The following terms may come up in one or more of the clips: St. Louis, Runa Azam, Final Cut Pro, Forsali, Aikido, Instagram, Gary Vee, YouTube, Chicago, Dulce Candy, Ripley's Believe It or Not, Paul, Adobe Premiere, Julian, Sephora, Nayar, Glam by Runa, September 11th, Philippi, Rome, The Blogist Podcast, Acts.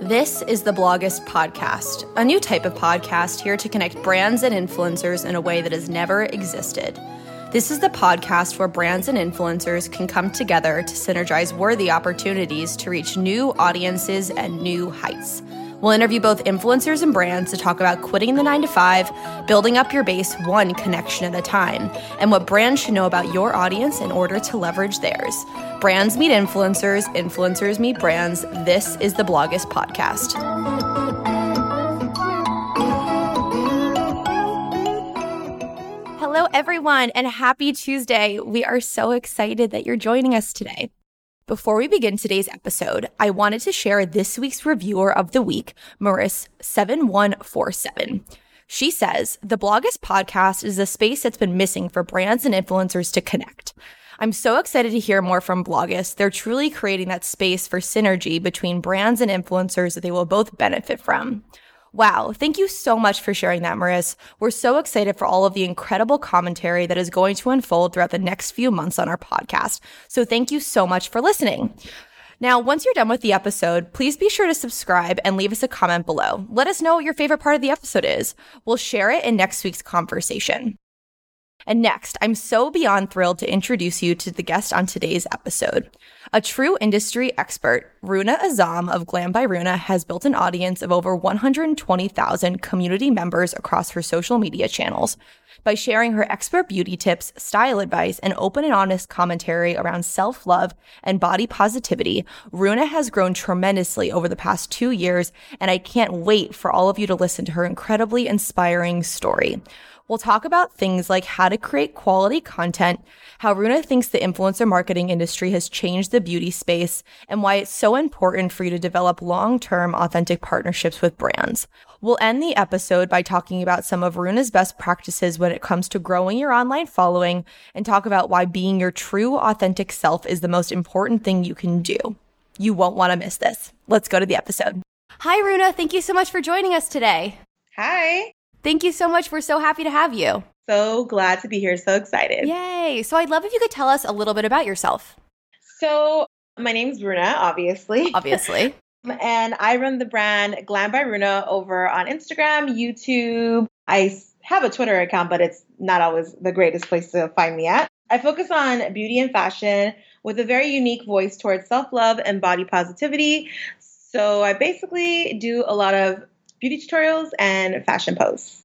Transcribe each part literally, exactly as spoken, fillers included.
This is The Blogist Podcast, a new type of podcast here to connect brands and influencers in a way that has never existed. This is the podcast where brands and influencers can come together to synergize worthy opportunities to reach new audiences and new heights. We'll interview both influencers and brands to talk about quitting the nine to five, building up your base one connection at a time, and what brands should know about your audience in order to leverage theirs. Brands meet influencers, influencers meet brands. This is the Blogist Podcast. Hello, everyone, and happy Tuesday. We are so excited that you're joining us today. Before we begin today's episode, I wanted to share this week's reviewer of the week, Maris seven one four seven. She says, "The Blogist Podcast is a space that's been missing for brands and influencers to connect. I'm so excited to hear more from Blogist. They're truly creating that space for synergy between brands and influencers that they will both benefit from." Wow, thank you so much for sharing that, Maris. We're so excited for all of the incredible commentary that is going to unfold throughout the next few months on our podcast. So thank you so much for listening. Now, once you're done with the episode, please be sure to subscribe and leave us a comment below. Let us know what your favorite part of the episode is. We'll share it in next week's conversation. And next, I'm so beyond thrilled to introduce you to the guest on today's episode. A true industry expert, Runa Azam of Glam by Runa has built an audience of over one hundred twenty thousand community members across her social media channels by sharing her expert beauty tips, style advice, and open and honest commentary around self-love and body positivity. Runa has grown tremendously over the past two years, and I can't wait for all of you to listen to her incredibly inspiring story. We'll talk about things like how to create quality content, how Runa thinks the influencer marketing industry has changed the beauty space, and why it's so important for you to develop long-term authentic partnerships with brands. We'll end the episode by talking about some of Runa's best practices when it comes to growing your online following and talk about why being your true authentic self is the most important thing you can do. You won't want to miss this. Let's go to the episode. Hi, Runa. Thank you so much for joining us today. Hi. Thank you so much. We're so happy to have you. So glad to be here. So excited. Yay. So I'd love if you could tell us a little bit about yourself. So my name's Runa, obviously. Obviously. And I run the brand Glam by Runa over on Instagram, YouTube. I have a Twitter account, but it's not always the greatest place to find me at. I focus on beauty and fashion with a very unique voice towards self-love and body positivity. So I basically do a lot of beauty tutorials and fashion posts.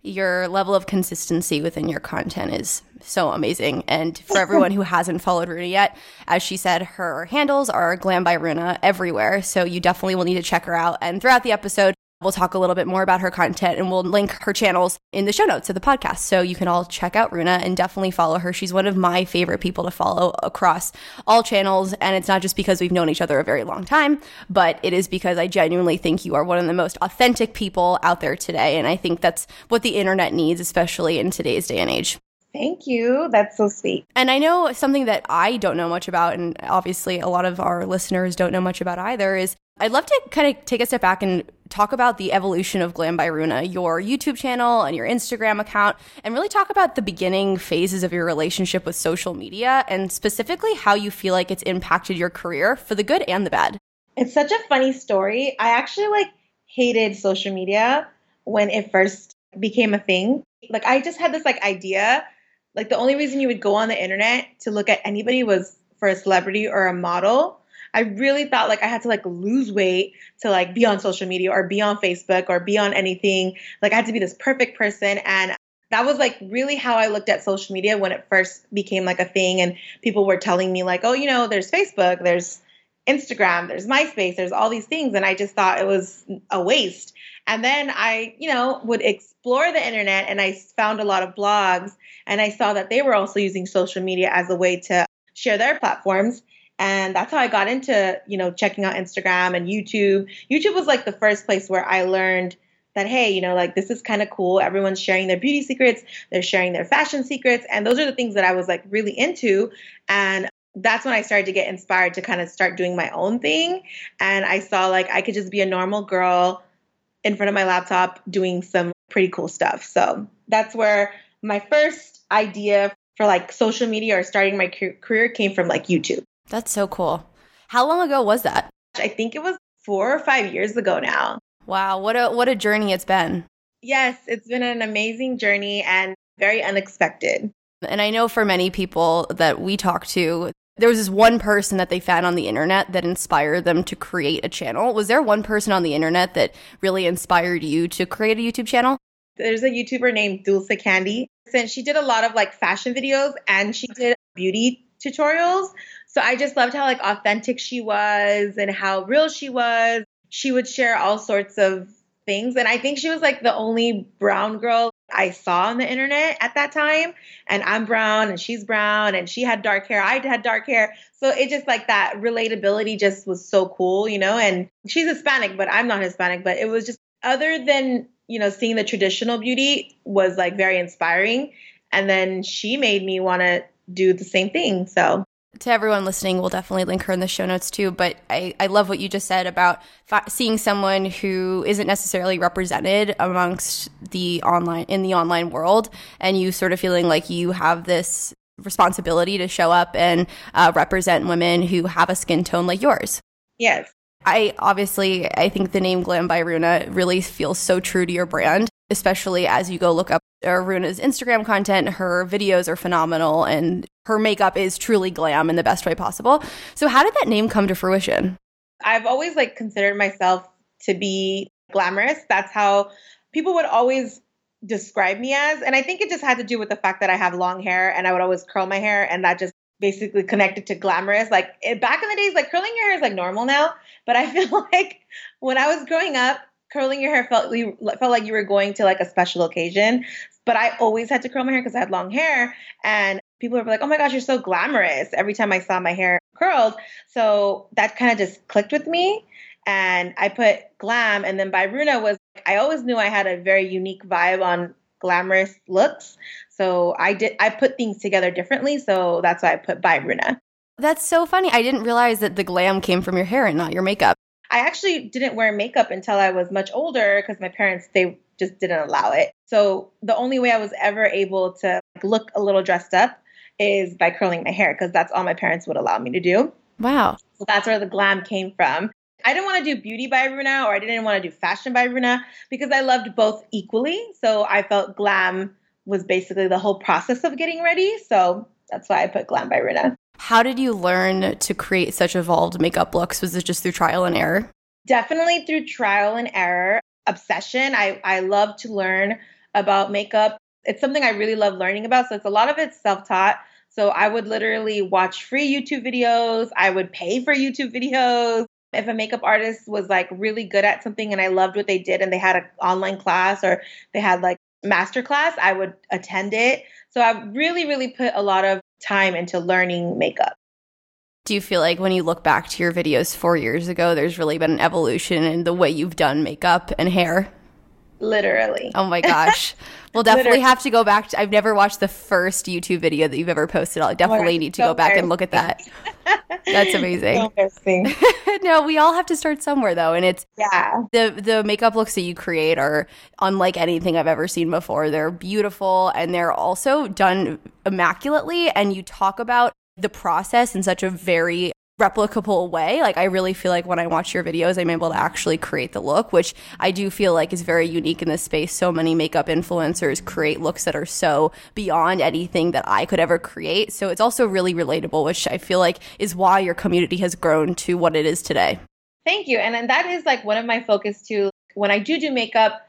Your level of consistency within your content is so amazing. And for everyone who hasn't followed Runa yet, as she said, her handles are Glam by Runa everywhere. So you definitely will need to check her out. And throughout the episode, we'll talk a little bit more about her content and we'll link her channels in the show notes of the podcast. So you can all check out Runa and definitely follow her. She's one of my favorite people to follow across all channels. And it's not just because we've known each other a very long time, but it is because I genuinely think you are one of the most authentic people out there today. And I think that's what the internet needs, especially in today's day and age. Thank you. That's so sweet. And I know something that I don't know much about, and obviously a lot of our listeners don't know much about either, is I'd love to kind of take a step back and talk about the evolution of Glam by Runa, your YouTube channel and your Instagram account, and really talk about the beginning phases of your relationship with social media and specifically how you feel like it's impacted your career for the good and the bad. It's such a funny story. I actually like hated social media when it first became a thing. Like I just had this like idea, like the only reason you would go on the internet to look at anybody was for a celebrity or a model. I really thought like I had to like lose weight to like be on social media or be on Facebook or be on anything. Like I had to be this perfect person. And that was like really how I looked at social media when it first became like a thing. And people were telling me like, oh, you know, there's Facebook, there's Instagram, there's MySpace, there's all these things. And I just thought it was a waste. And then I, you know, would explore the internet and I found a lot of blogs and I saw that they were also using social media as a way to share their platforms. And that's how I got into, you know, checking out Instagram and YouTube. YouTube was like the first place where I learned that, hey, you know, like this is kind of cool. Everyone's sharing their beauty secrets. They're sharing their fashion secrets. And those are the things that I was like really into. And that's when I started to get inspired to kind of start doing my own thing. And I saw like I could just be a normal girl in front of my laptop doing some pretty cool stuff. So that's where my first idea for like social media or starting my career came from like YouTube. That's so cool. How long ago was that? I think it was four or five years ago now. Wow, what a what a journey it's been. Yes, it's been an amazing journey and very unexpected. And I know for many people that we talk to, there was this one person that they found on the internet that inspired them to create a channel. Was there one person on the internet that really inspired you to create a YouTube channel? There's a YouTuber named Dulce Candy. Since she did a lot of like fashion videos and she did beauty tutorials. So I just loved how like authentic she was and how real she was. She would share all sorts of things. And I think she was like the only brown girl I saw on the internet at that time. And I'm brown and she's brown and she had dark hair. I had dark hair. So it just like that relatability just was so cool, you know, and she's Hispanic, but I'm not Hispanic, but it was just other than, you know, seeing the traditional beauty was like very inspiring. And then she made me want to do the same thing. So to everyone listening, we'll definitely link her in the show notes too. But I, I love what you just said about fa- seeing someone who isn't necessarily represented amongst the online in the online world, and you sort of feeling like you have this responsibility to show up and uh, represent women who have a skin tone like yours. Yes, I obviously I think the name Glam by Runa really feels so true to your brand, especially as you go look up Runa's Instagram content. Her videos are phenomenal and her makeup is truly glam in the best way possible. So how did that name come to fruition? I've always like considered myself to be glamorous. That's how people would always describe me as. And I think it just had to do with the fact that I have long hair and I would always curl my hair, and that just basically connected to glamorous. Like it, back in the days, like curling your hair is like normal now. But I feel like when I was growing up, curling your hair felt you felt like you were going to like a special occasion. But I always had to curl my hair because I had long hair, and people were like, "Oh my gosh, you're so glamorous!" Every time I saw my hair curled, so that kind of just clicked with me, and I put glam, and then by Runa was I always knew I had a very unique vibe on glamorous looks, so I did I put things together differently, so that's why I put by Runa. That's so funny. I didn't realize that the glam came from your hair and not your makeup. I actually didn't wear makeup until I was much older because my parents, they just didn't allow it. So the only way I was ever able to look a little dressed up is by curling my hair because that's all my parents would allow me to do. Wow. So that's where the glam came from. I didn't want to do beauty by Runa or I didn't want to do fashion by Runa because I loved both equally. So I felt glam was basically the whole process of getting ready. So that's why I put Glam by Runa. How did you learn to create such evolved makeup looks? Was it just through trial and error? Definitely through trial and error. Obsession. I, I love to learn about makeup. It's something I really love learning about. So it's a lot of it's self-taught. So I would literally watch free YouTube videos. I would pay for YouTube videos. If a makeup artist was like really good at something and I loved what they did and they had an online class or they had like masterclass, I would attend it. So I really, really put a lot of time into learning makeup. Do you feel like when you look back to your videos four years ago, there's really been an evolution in the way you've done makeup and hair? Literally. Oh my gosh. We'll definitely Literally. have to go back. To, I've never watched the first YouTube video that you've ever posted. I definitely oh gosh, need to so go back and look at that. That's amazing. So embarrassing. No, we all have to start somewhere though. And it's yeah. the, the makeup looks that you create are unlike anything I've ever seen before. They're beautiful and they're also done immaculately. And you talk about the process in such a very replicable way. Like I really feel like when I watch your videos, I'm able to actually create the look, which I do feel like is very unique in this space. So many makeup influencers create looks that are so beyond anything that I could ever create. So it's also really relatable, which I feel like is why your community has grown to what it is today. Thank you. And, and that is like one of my focus too. When I do do makeup,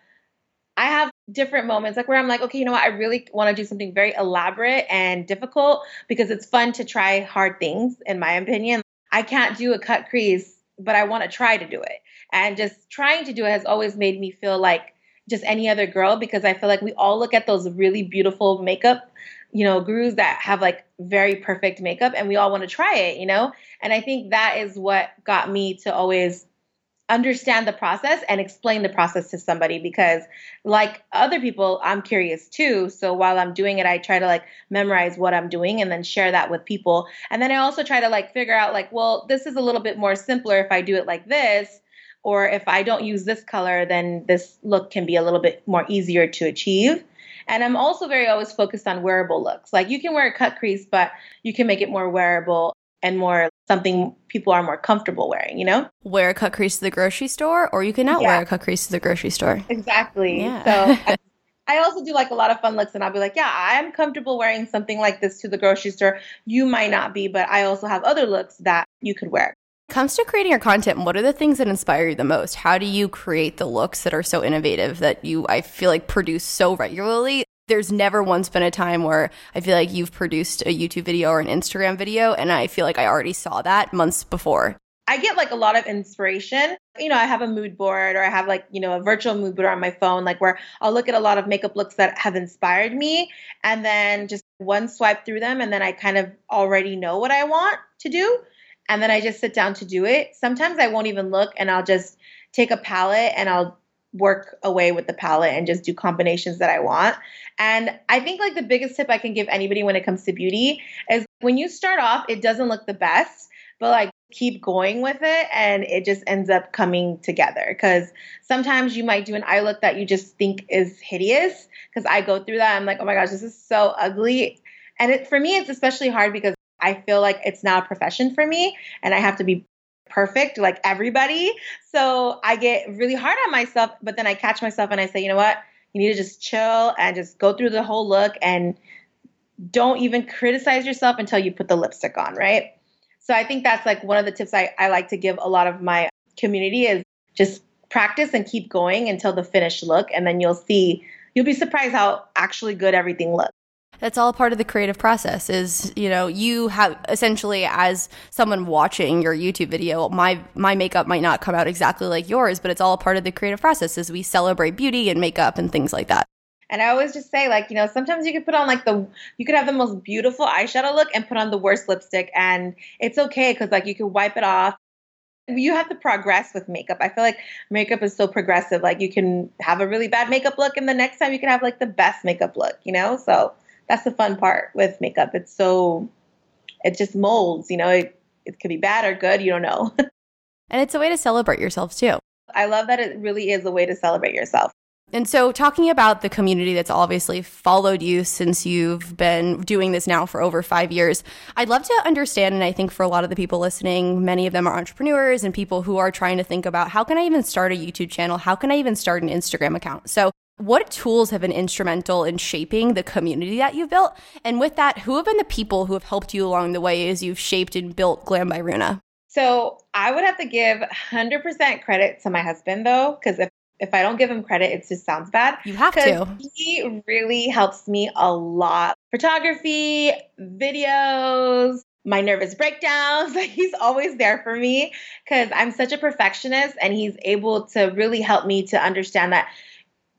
I have different moments like where I'm like, okay, you know what? I really want to do something very elaborate and difficult because it's fun to try hard things, in my opinion. I can't do a cut crease, but I want to try to do it. And just trying to do it has always made me feel like just any other girl because I feel like we all look at those really beautiful makeup, you know, gurus that have like very perfect makeup and we all want to try it, you know? And I think that is what got me to always understand the process and explain the process to somebody because like other people, I'm curious too. So while I'm doing it, I try to like memorize what I'm doing and then share that with people. And then I also try to like figure out like, well, this is a little bit more simpler if I do it like this, or if I don't use this color, then this look can be a little bit more easier to achieve. And I'm also very always focused on wearable looks. Like you can wear a cut crease, but you can make it more wearable. and more something people are more comfortable wearing, you know? Wear a cut crease to the grocery store, or you can not yeah. wear a cut crease to the grocery store. Exactly. Yeah. So I, I also do like a lot of fun looks, and I'll be like, yeah, I'm comfortable wearing something like this to the grocery store. You might not be, but I also have other looks that you could wear. When it comes to creating your content, what are the things that inspire you the most? How do you create the looks that are so innovative that you, I feel like, produce so regularly? There's never once been a time where I feel like you've produced a YouTube video or an Instagram video, and I feel like I already saw that months before. I get like a lot of inspiration. You know, I have a mood board, or I have like, you know, a virtual mood board on my phone, like where I'll look at a lot of makeup looks that have inspired me, and then just one swipe through them, and then I kind of already know what I want to do. And then I just sit down to do it. Sometimes I won't even look, and I'll just take a palette and I'll work away with the palette and just do combinations that I want. And I think like the biggest tip I can give anybody when it comes to beauty is when you start off, it doesn't look the best, but like keep going with it and it just ends up coming together. Because sometimes you might do an eye look that you just think is hideous, because I go through that. I'm like, oh my gosh, this is so ugly. And it, for me, it's especially hard because I feel like it's not a profession for me and I have to be perfect like everybody. So I get really hard on myself, but then I catch myself and I say, you know what? You need to just chill and just go through the whole look and don't even criticize yourself until you put the lipstick on, right? So I think that's like one of the tips I, I like to give a lot of my community is just practice and keep going until the finished look. And then you'll see, you'll be surprised how actually good everything looks. That's all part of the creative process is, you know, you have essentially as someone watching your YouTube video, my my makeup might not come out exactly like yours, but it's all part of the creative process is we celebrate beauty and makeup and things like that. And I always just say like, you know, sometimes you could put on like the, you could have the most beautiful eyeshadow look and put on the worst lipstick, and it's okay because like you can wipe it off. You have to progress with makeup. I feel like makeup is so progressive. Like you can have a really bad makeup look and the next time you can have like the best makeup look, you know, so that's the fun part with makeup. It's so, it just molds, you know, it, it could be bad or good. You don't know. And it's a way to celebrate yourself too. I love that it really is a way to celebrate yourself. And so talking about the community that's obviously followed you since you've been doing this now for over five years, I'd love to understand, and I think for a lot of the people listening, many of them are entrepreneurs and people who are trying to think about how can I even start a YouTube channel? How can I even start an Instagram account? So what tools have been instrumental in shaping the community that you've built? And with that, who have been the people who have helped you along the way as you've shaped and built Glam by Runa? So I would have to give one hundred percent credit to my husband, though, because if, if I don't give him credit, it just sounds bad. You have to. He really helps me a lot. Photography, videos, my nervous breakdowns. He's always there for me because I'm such a perfectionist, and he's able to really help me to understand that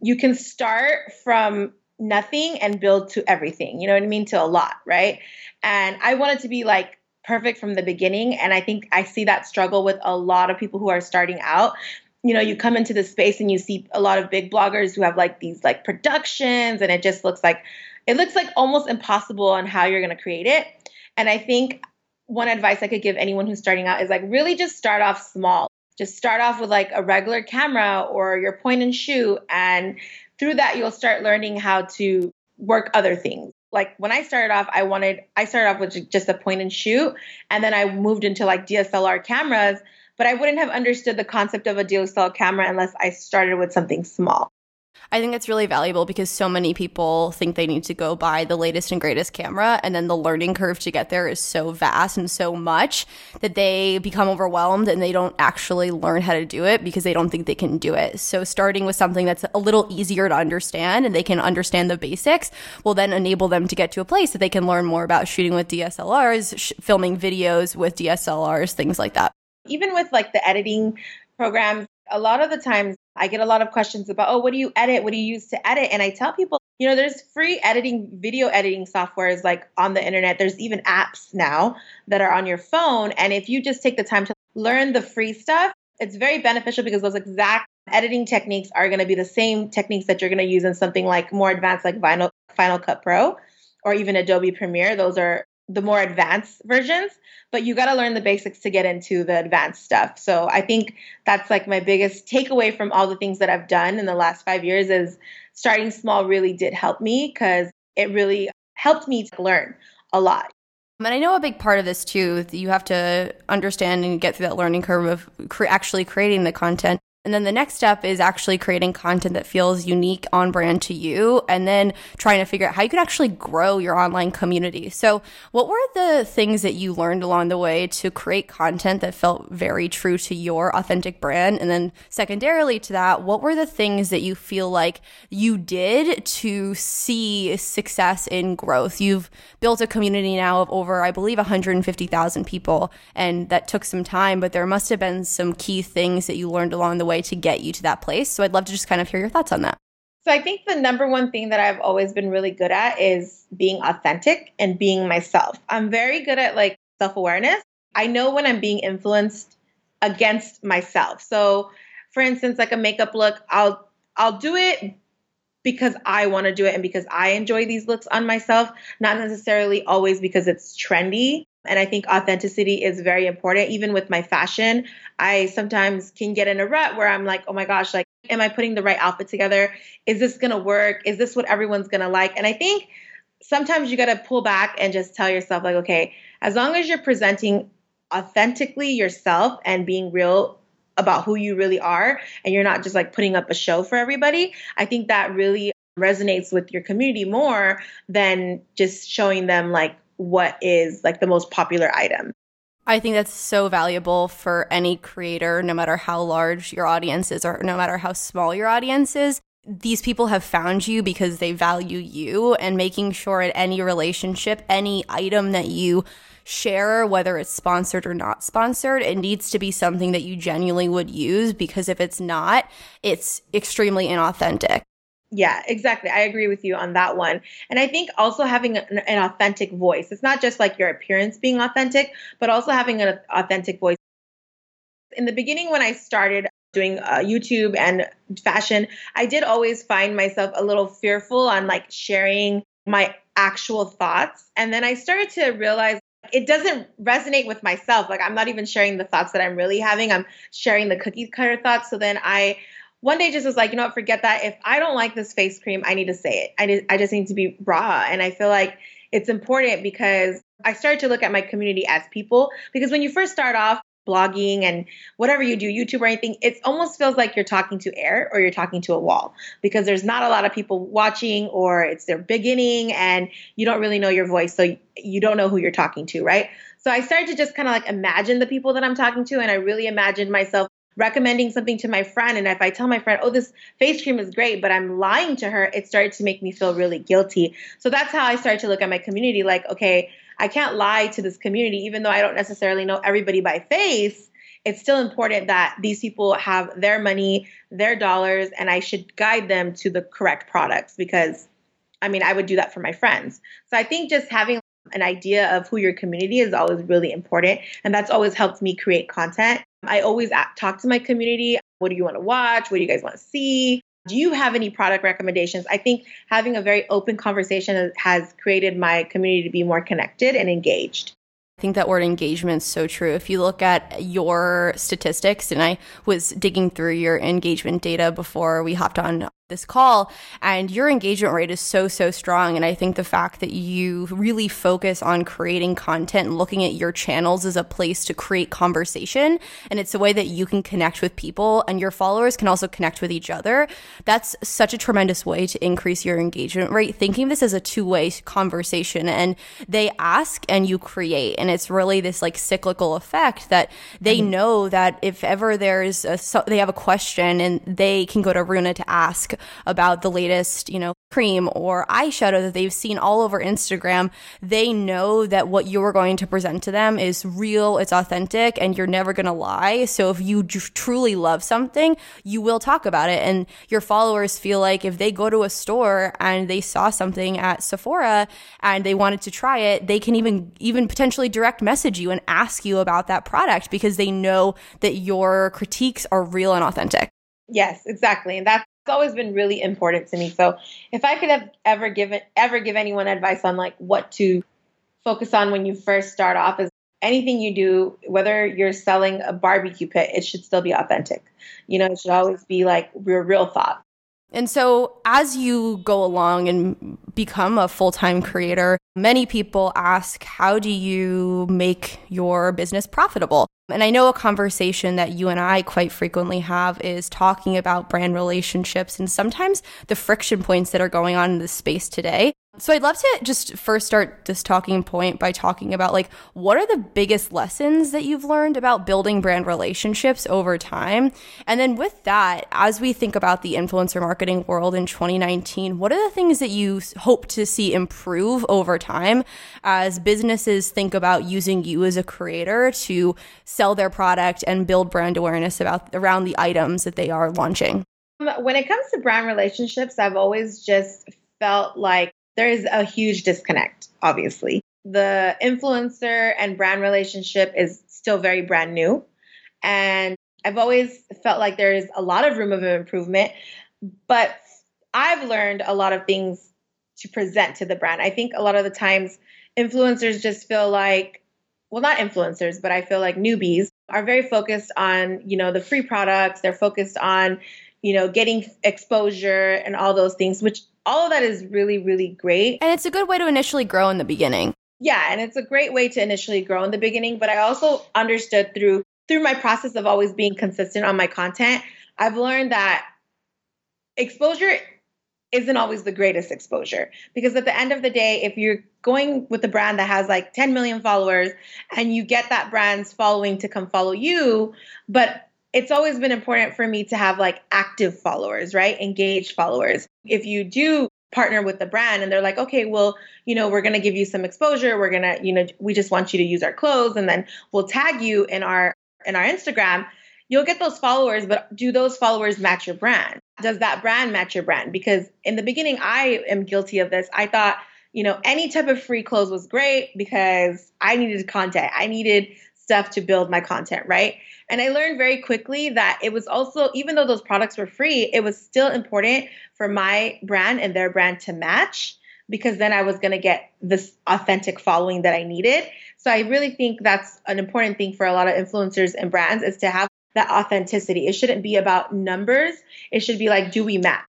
you can start from nothing and build to everything, you know what I mean? To a lot, right? And I wanted to be like perfect from the beginning. And I think I see that struggle with a lot of people who are starting out. You know, you come into the space and you see a lot of big bloggers who have like these like productions, and it just looks like, it looks like almost impossible on how you're going to create it. And I think one advice I could give anyone who's starting out is like really just start off small. Just start off with like a regular camera or your point and shoot. And through that, you'll start learning how to work other things. Like when I started off, I wanted, I started off with just a point and shoot. And then I moved into like D S L R cameras, but I wouldn't have understood the concept of a D S L R camera unless I started with something small. I think that's really valuable because so many people think they need to go buy the latest and greatest camera, and then the learning curve to get there is so vast and so much that they become overwhelmed and they don't actually learn how to do it because they don't think they can do it. So starting with something that's a little easier to understand and they can understand the basics will then enable them to get to a place that they can learn more about shooting with D S L Rs, sh- filming videos with D S L Rs, things like that. Even with like the editing programs, a lot of the times I get a lot of questions about, oh, what do you edit? What do you use to edit? And I tell people, you know, there's free editing, video editing softwares like on the internet. There's even apps now that are on your phone. And if you just take the time to learn the free stuff, it's very beneficial because those exact editing techniques are going to be the same techniques that you're going to use in something like more advanced, like Final, Final Cut Pro or even Adobe Premiere. Those are the more advanced versions, but you got to learn the basics to get into the advanced stuff. So I think that's like my biggest takeaway from all the things that I've done in the last five years is starting small really did help me because it really helped me to learn a lot. And I know a big part of this, too, that you have to understand and get through that learning curve of cre- actually creating the content. And then the next step is actually creating content that feels unique, on brand to you, and then trying to figure out how you can actually grow your online community. So what were the things that you learned along the way to create content that felt very true to your authentic brand? And then secondarily to that, what were the things that you feel like you did to see success in growth? You've built a community now of over, I believe, one hundred fifty thousand people, and that took some time, but there must have been some key things that you learned along the way to get you to that place. So I'd love to just kind of hear your thoughts on that. So I think the number one thing that I've always been really good at is being authentic and being myself. I'm very good at like self-awareness. I know when I'm being influenced against myself. So for instance, like a makeup look, I'll I'll do it because I want to do it and because I enjoy these looks on myself, not necessarily always because it's trendy. And I think authenticity is very important. Even with my fashion, I sometimes can get in a rut where I'm like, oh my gosh, like, am I putting the right outfit together? Is this going to work? Is this what everyone's going to like? And I think sometimes you got to pull back and just tell yourself like, okay, as long as you're presenting authentically yourself and being real about who you really are, and you're not just like putting up a show for everybody, I think that really resonates with your community more than just showing them like, what is like the most popular item. I think that's so valuable for any creator, no matter how large your audience is or no matter how small your audience is. These people have found you because they value you, and making sure at any relationship, any item that you share, whether it's sponsored or not sponsored, it needs to be something that you genuinely would use, because if it's not, it's extremely inauthentic. Yeah, exactly. I agree with you on that one. And I think also having an, an authentic voice. It's not just like your appearance being authentic, but also having an authentic voice. In the beginning, when I started doing uh, YouTube and fashion, I did always find myself a little fearful on like sharing my actual thoughts. And then I started to realize it doesn't resonate with myself. Like I'm not even sharing the thoughts that I'm really having. I'm sharing the cookie cutter thoughts. So then I one day just was like, you know what, forget that. If I don't like this face cream, I need to say it. I, did, I just need to be raw. And I feel like it's important because I started to look at my community as people. Because when you first start off blogging and whatever you do, YouTube or anything, it almost feels like you're talking to air or you're talking to a wall, because there's not a lot of people watching or it's their beginning and you don't really know your voice. So you don't know who you're talking to, right? So I started to just kind of like imagine the people that I'm talking to. And I really imagined myself recommending something to my friend. And if I tell my friend, oh, this face cream is great, but I'm lying to her, it started to make me feel really guilty. So that's how I started to look at my community. Like, okay, I can't lie to this community, even though I don't necessarily know everybody by face. It's still important that these people have their money, their dollars, and I should guide them to the correct products, because I mean, I would do that for my friends. So I think just having an idea of who your community is always really important. And that's always helped me create content. I always talk to my community. What do you want to watch? What do you guys want to see? Do you have any product recommendations? I think having a very open conversation has created my community to be more connected and engaged. I think that word engagement is so true. If you look at your statistics, and I was digging through your engagement data before we hopped on this call, and your engagement rate is so, so strong. And I think the fact that you really focus on creating content and looking at your channels as a place to create conversation, and it's a way that you can connect with people and your followers can also connect with each other. That's such a tremendous way to increase your engagement rate, thinking of this as a two-way conversation, and they ask and you create. And it's really this like cyclical effect that they mm-hmm. know that if ever there's a, so they have a question and they can go to Runa to ask about the latest, you know, cream or eyeshadow that they've seen all over Instagram, they know that what you're going to present to them is real, it's authentic, and you're never going to lie. So if you d- truly love something, you will talk about it. And your followers feel like if they go to a store and they saw something at Sephora and they wanted to try it, they can even even potentially direct message you and ask you about that product, because they know that your critiques are real and authentic. Yes, exactly. And that's always been really important to me. So if I could have ever given ever give anyone advice on like what to focus on when you first start off, is anything you do, whether you're selling a barbecue pit, it should still be authentic. You know, it should always be like your real thoughts. And so as you go along and become a full-time creator, Many people ask, how do you make your business profitable? And I know a conversation that you and I quite frequently have is talking about brand relationships and sometimes the friction points that are going on in this space today. So I'd love to just first start this talking point by talking about, like, what are the biggest lessons that you've learned about building brand relationships over time? And then with that, as we think about the influencer marketing world in twenty nineteen, what are the things that you hope to see improve over time as businesses think about using you as a creator to sell their product and build brand awareness about around the items that they are launching? When it comes to brand relationships, I've always just felt like there is a huge disconnect, obviously. The influencer and brand relationship is still very brand new. And I've always felt like there is a lot of room of improvement, but I've learned a lot of things to present to the brand. I think a lot of the times influencers just feel like, well, not influencers, but I feel like newbies are very focused on, you know, the free products. They're focused on, you know, getting exposure and all those things, which all of that is really, really great. And it's a good way to initially grow in the beginning. Yeah. And it's a great way to initially grow in the beginning. But I also understood through through my process of always being consistent on my content, I've learned that exposure isn't always the greatest exposure. Because at the end of the day, if you're going with a brand that has like ten million followers and you get that brand's following to come follow you, but it's always been important for me to have like active followers, right? Engaged followers. If you do partner with the brand and they're like, okay, well, you know, we're going to give you some exposure. We're going to, you know, we just want you to use our clothes and then we'll tag you in our, in our Instagram. You'll get those followers, but do those followers match your brand? Does that brand match your brand? Because in the beginning, I am guilty of this. I thought, you know, any type of free clothes was great because I needed content. I needed stuff to build my content, right? And I learned very quickly that it was also, even though those products were free, it was still important for my brand and their brand to match, because then I was going to get this authentic following that I needed. So I really think that's an important thing for a lot of influencers and brands, is to have that authenticity. It shouldn't be about numbers. It should be like, do we match?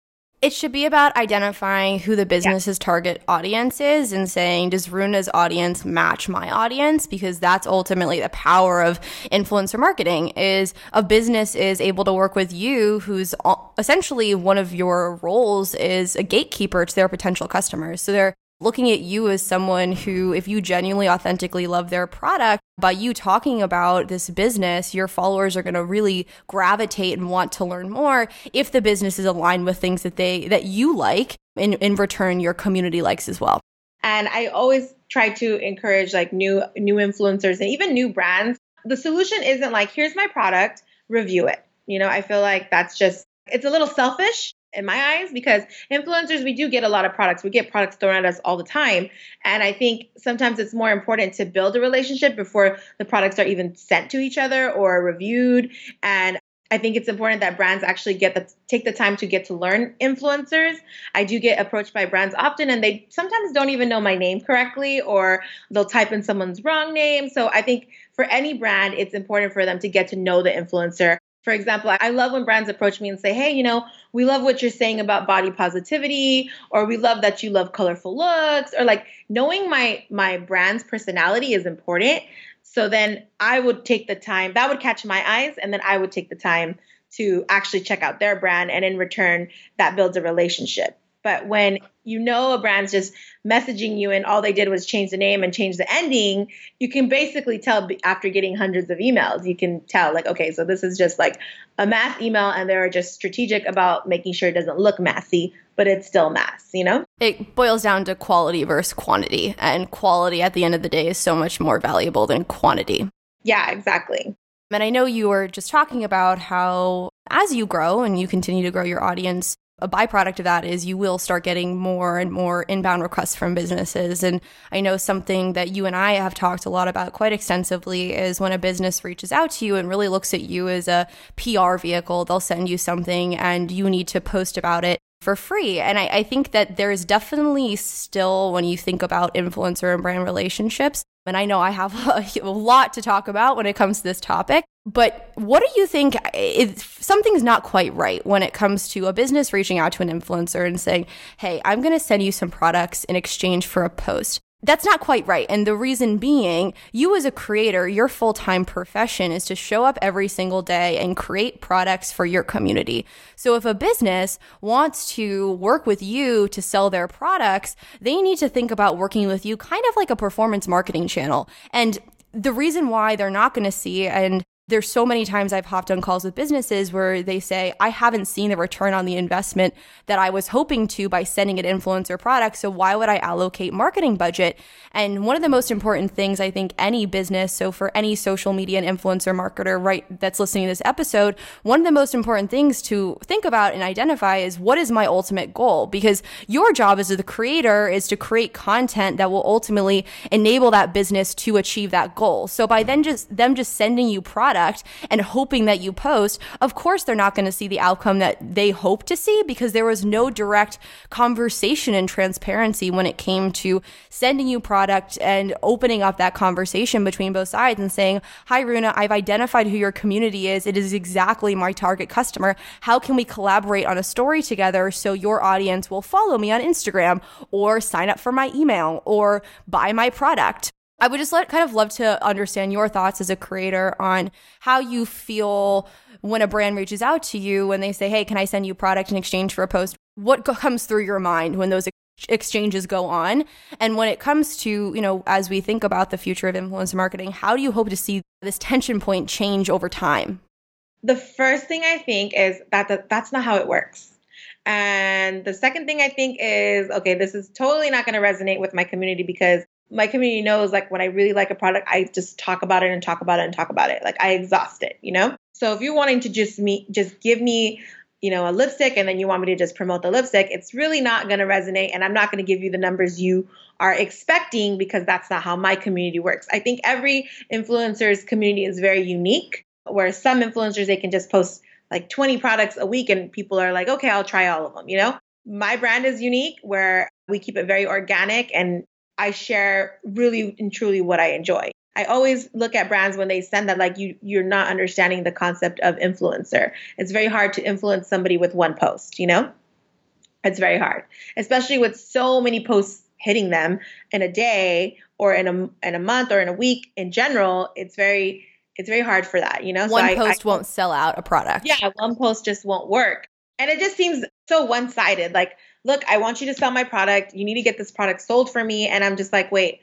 It should be about identifying who the business's yeah. target audience is and saying, does Runa's audience match my audience? Because that's ultimately the power of influencer marketing, is a business is able to work with you, who's essentially one of your roles is a gatekeeper to their potential customers. So they're looking at you as someone who, if you genuinely authentically love their product, by you talking about this business, your followers are going to really gravitate and want to learn more if the business is aligned with things that they that you like, and in return, your community likes as well. And I always try to encourage like new new influencers and even new brands. The solution isn't like, here's my product, review it. You know, I feel like that's just, it's a little selfish in my eyes, because influencers, we do get a lot of products. We get products thrown at us all the time. And I think sometimes it's more important to build a relationship before the products are even sent to each other or reviewed. And I think it's important that brands actually get the, take the time to get to learn influencers. I do get approached by brands often, and they sometimes don't even know my name correctly, or they'll type in someone's wrong name. So I think for any brand, it's important for them to get to know the influencer. For example, I love when brands approach me and say, hey, you know, we love what you're saying about body positivity, or we love that you love colorful looks, or like knowing my my brand's personality is important. So then I would take the time, that would catch my eyes, and then I would take the time to actually check out their brand. And in return, that builds a relationship. But when you know a brand's just messaging you and all they did was change the name and change the ending, you can basically tell after getting hundreds of emails, you can tell like, okay, so this is just like a mass email and they're just strategic about making sure it doesn't look massy, but it's still mass, you know? It boils down to quality versus quantity, and quality at the end of the day is so much more valuable than quantity. Yeah, exactly. And I know you were just talking about how as you grow and you continue to grow your audience, a byproduct of that is you will start getting more and more inbound requests from businesses. And I know something that you and I have talked a lot about quite extensively is when a business reaches out to you and really looks at you as a P R vehicle, they'll send you something and you need to post about it for free. And I, I think that there is definitely still, when you think about influencer and brand relationships, and I know I have a, a lot to talk about when it comes to this topic, but what do you think, if something's not quite right when it comes to a business reaching out to an influencer and saying, hey, I'm going to send you some products in exchange for a post? That's not quite right. And the reason being, you as a creator, your full-time profession is to show up every single day and create products for your community. So if a business wants to work with you to sell their products, they need to think about working with you kind of like a performance marketing channel. And the reason why they're not going to see, and there's so many times I've hopped on calls with businesses where they say, I haven't seen the return on the investment that I was hoping to by sending an influencer product, so why would I allocate marketing budget? And one of the most important things I think any business, so for any social media and influencer marketer right that's listening to this episode, one of the most important things to think about and identify is, what is my ultimate goal? Because your job as the creator is to create content that will ultimately enable that business to achieve that goal. So by then just them just sending you products and hoping that you post, of course they're not going to see the outcome that they hope to see, because there was no direct conversation and transparency when it came to sending you product and opening up that conversation between both sides and saying, hi Runa, I've identified who your community is. It is exactly my target customer. How can we collaborate on a story together so your audience will follow me on Instagram or sign up for my email or buy my product? I would just let, kind of love to understand your thoughts as a creator on how you feel when a brand reaches out to you, when they say, hey, can I send you product in exchange for a post? What go- comes through your mind when those ex- exchanges go on? And when it comes to, you know, as we think about the future of influencer marketing, how do you hope to see this tension point change over time? The first thing I think is that the, that's not how it works. And the second thing I think is, okay, this is totally not going to resonate with my community, because my community knows, like, when I really like a product, I just talk about it and talk about it and talk about it. Like, I exhaust it, you know? So if you're wanting to just me, just give me, you know, a lipstick and then you want me to just promote the lipstick, it's really not going to resonate. And I'm not going to give you the numbers you are expecting, because that's not how my community works. I think every influencer's community is very unique, where some influencers, they can just post like twenty products a week and people are like, okay, I'll try all of them, you know? My brand is unique, where we keep it very organic and I share really and truly what I enjoy. I always look at brands when they send that, like, you, you're not understanding the concept of influencer. It's very hard to influence somebody with one post, you know? It's very hard, especially with so many posts hitting them in a day or in a, in a month or in a week in general. It's very, it's very hard for that, you know? One so post I, I, won't sell out a product. Yeah, one post just won't work. And it just seems so one-sided, like, look, I want you to sell my product. You need to get this product sold for me. And I'm just like, wait,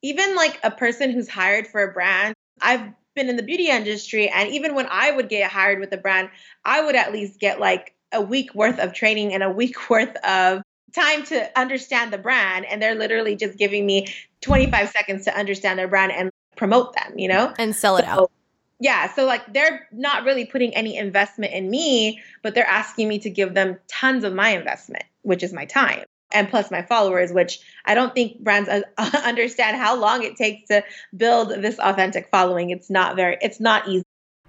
even like a person who's hired for a brand, I've been in the beauty industry. And even when I would get hired with a brand, I would at least get like a week worth of training and a week worth of time to understand the brand. And they're literally just giving me twenty-five seconds to understand their brand and promote them, you know? And sell it out. Yeah. So like, they're not really putting any investment in me, but they're asking me to give them tons of my investment, which is my time, and plus my followers, which I don't think brands understand how long it takes to build this authentic following. It's not very, it's not easy.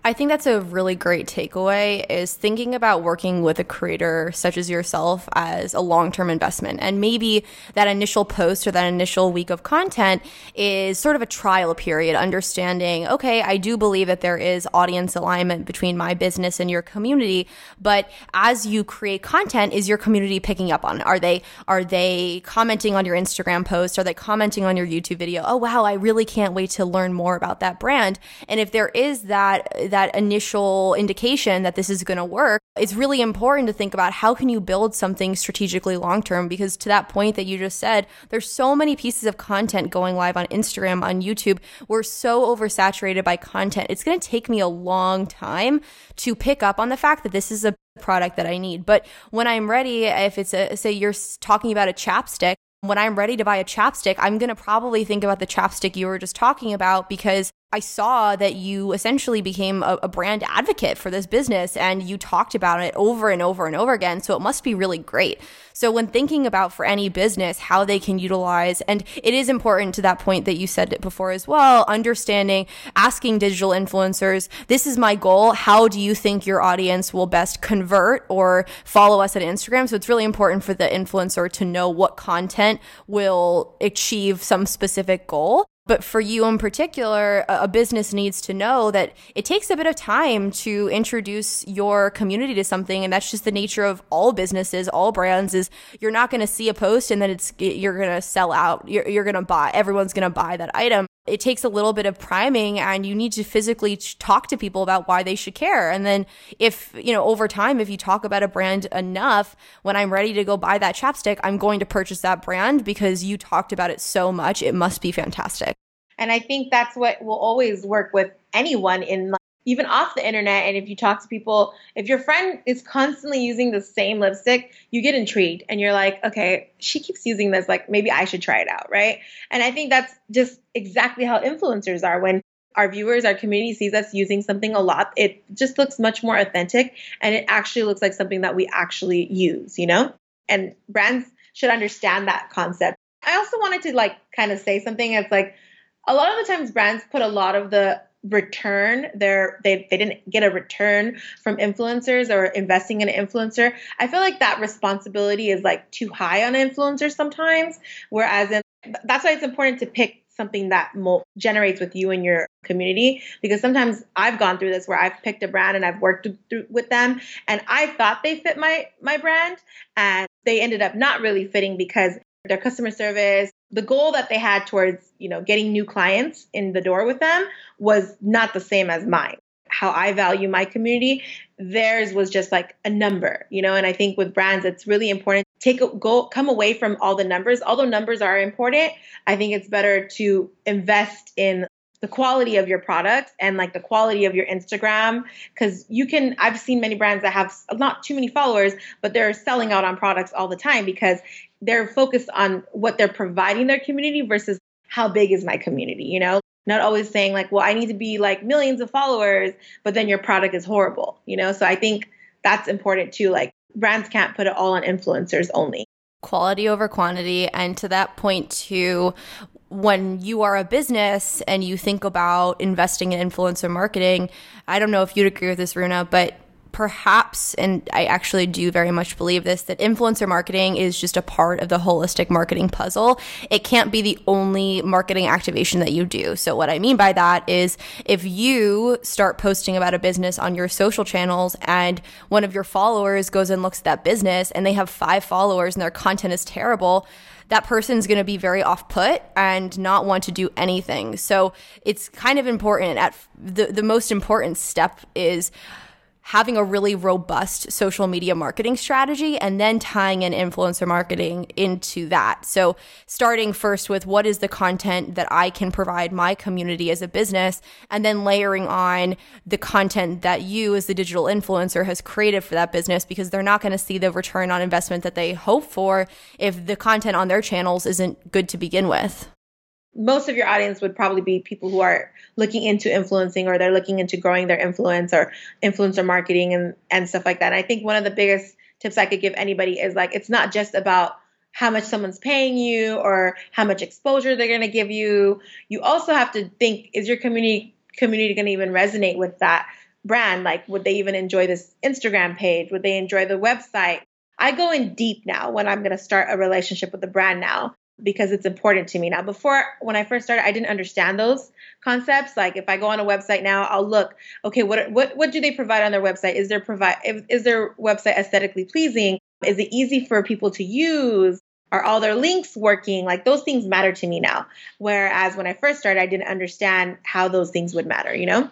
I think that's a really great takeaway, is thinking about working with a creator such as yourself as a long-term investment. And maybe that initial post or that initial week of content is sort of a trial period, understanding, okay, I do believe that there is audience alignment between my business and your community, but as you create content, is your community picking up on it? Are they, are they commenting on your Instagram post? Are they commenting on your YouTube video? Oh, wow, I really can't wait to learn more about that brand. And if there is that... that initial indication that this is going to work, it's really important to think about, how can you build something strategically long-term? Because to that point that you just said, there's so many pieces of content going live on Instagram, on YouTube. We're so oversaturated by content. It's going to take me a long time to pick up on the fact that this is a product that I need. But when I'm ready, if it's a, say you're talking about a chapstick, when I'm ready to buy a chapstick, I'm going to probably think about the chapstick you were just talking about, because I saw that you essentially became a, a brand advocate for this business and you talked about it over and over and over again. So it must be really great. So when thinking about for any business, how they can utilize, and it is important to that point that you said it before as well, understanding, asking digital influencers, this is my goal. How do you think your audience will best convert or follow us on Instagram? So it's really important for the influencer to know what content will achieve some specific goal. But for you in particular, a business needs to know that it takes a bit of time to introduce your community to something. And that's just the nature of all businesses, all brands, is you're not going to see a post and then it's you're going to sell out. You're, you're going to buy. Everyone's going to buy that item. It takes a little bit of priming, and you need to physically talk to people about why they should care. And then if, you know, over time, if you talk about a brand enough, when I'm ready to go buy that chapstick, I'm going to purchase that brand because you talked about it so much. It must be fantastic. And I think that's what will always work with anyone, in even off the internet. And if you talk to people, if your friend is constantly using the same lipstick, you get intrigued and you're like, okay, she keeps using this, like maybe I should try it out, right? And I think that's just exactly how influencers are. When our viewers, our community sees us using something a lot, it just looks much more authentic, and it actually looks like something that we actually use, you know? And brands should understand that concept. I also wanted to like kind of say something. It's like, a lot of the times brands put a lot of the return there. They, they didn't get a return from influencers or investing in an influencer. I feel like that responsibility is like too high on influencers sometimes. Whereas in, that's why it's important to pick something that mo- generates with you and your community. Because sometimes I've gone through this where I've picked a brand and I've worked through, with them, and I thought they fit my, my brand, and they ended up not really fitting because their customer service, the goal that they had towards, you know, getting new clients in the door with them was not the same as mine. How I value my community, theirs was just like a number, you know. And I think with brands, it's really important to take a, go come away from all the numbers. Although numbers are important, I think it's better to invest in the quality of your product and like the quality of your Instagram. Cause you can, I've seen many brands that have not too many followers, but they're selling out on products all the time because they're focused on what they're providing their community versus how big is my community, you know? Not always saying like, well, I need to be like millions of followers, but then your product is horrible, you know? So I think that's important too. Like brands can't put it all on influencers only. Quality over quantity. And to that point too, when you are a business and you think about investing in influencer marketing, I don't know if you'd agree with this, Runa, but perhaps, and I actually do very much believe this, that influencer marketing is just a part of the holistic marketing puzzle. It can't be the only marketing activation that you do. So what I mean by that is if you start posting about a business on your social channels and one of your followers goes and looks at that business and they have five followers and their content is terrible, that person's going to be very off-put and not want to do anything. So it's kind of important. At the, the most important step is having a really robust social media marketing strategy and then tying in influencer marketing into that. So starting first with what is the content that I can provide my community as a business, and then layering on the content that you as the digital influencer has created for that business, because they're not going to see the return on investment that they hope for if the content on their channels isn't good to begin with. Most of your audience would probably be people who are looking into influencing, or they're looking into growing their influence or influencer marketing and, and stuff like that. And I think one of the biggest tips I could give anybody is like, it's not just about how much someone's paying you or how much exposure they're going to give you. You also have to think, is your community community going to even resonate with that brand? Like, would they even enjoy this Instagram page? Would they enjoy the website? I go in deep now when I'm going to start a relationship with the brand now, because it's important to me now. Before, when I first started, I didn't understand those concepts. Like if I go on a website now, I'll look, okay, what what what do they provide on their website? Is their provide is their website aesthetically pleasing? Is it easy for people to use? Are all their links working? Like those things matter to me now. Whereas when I first started, I didn't understand how those things would matter, you know?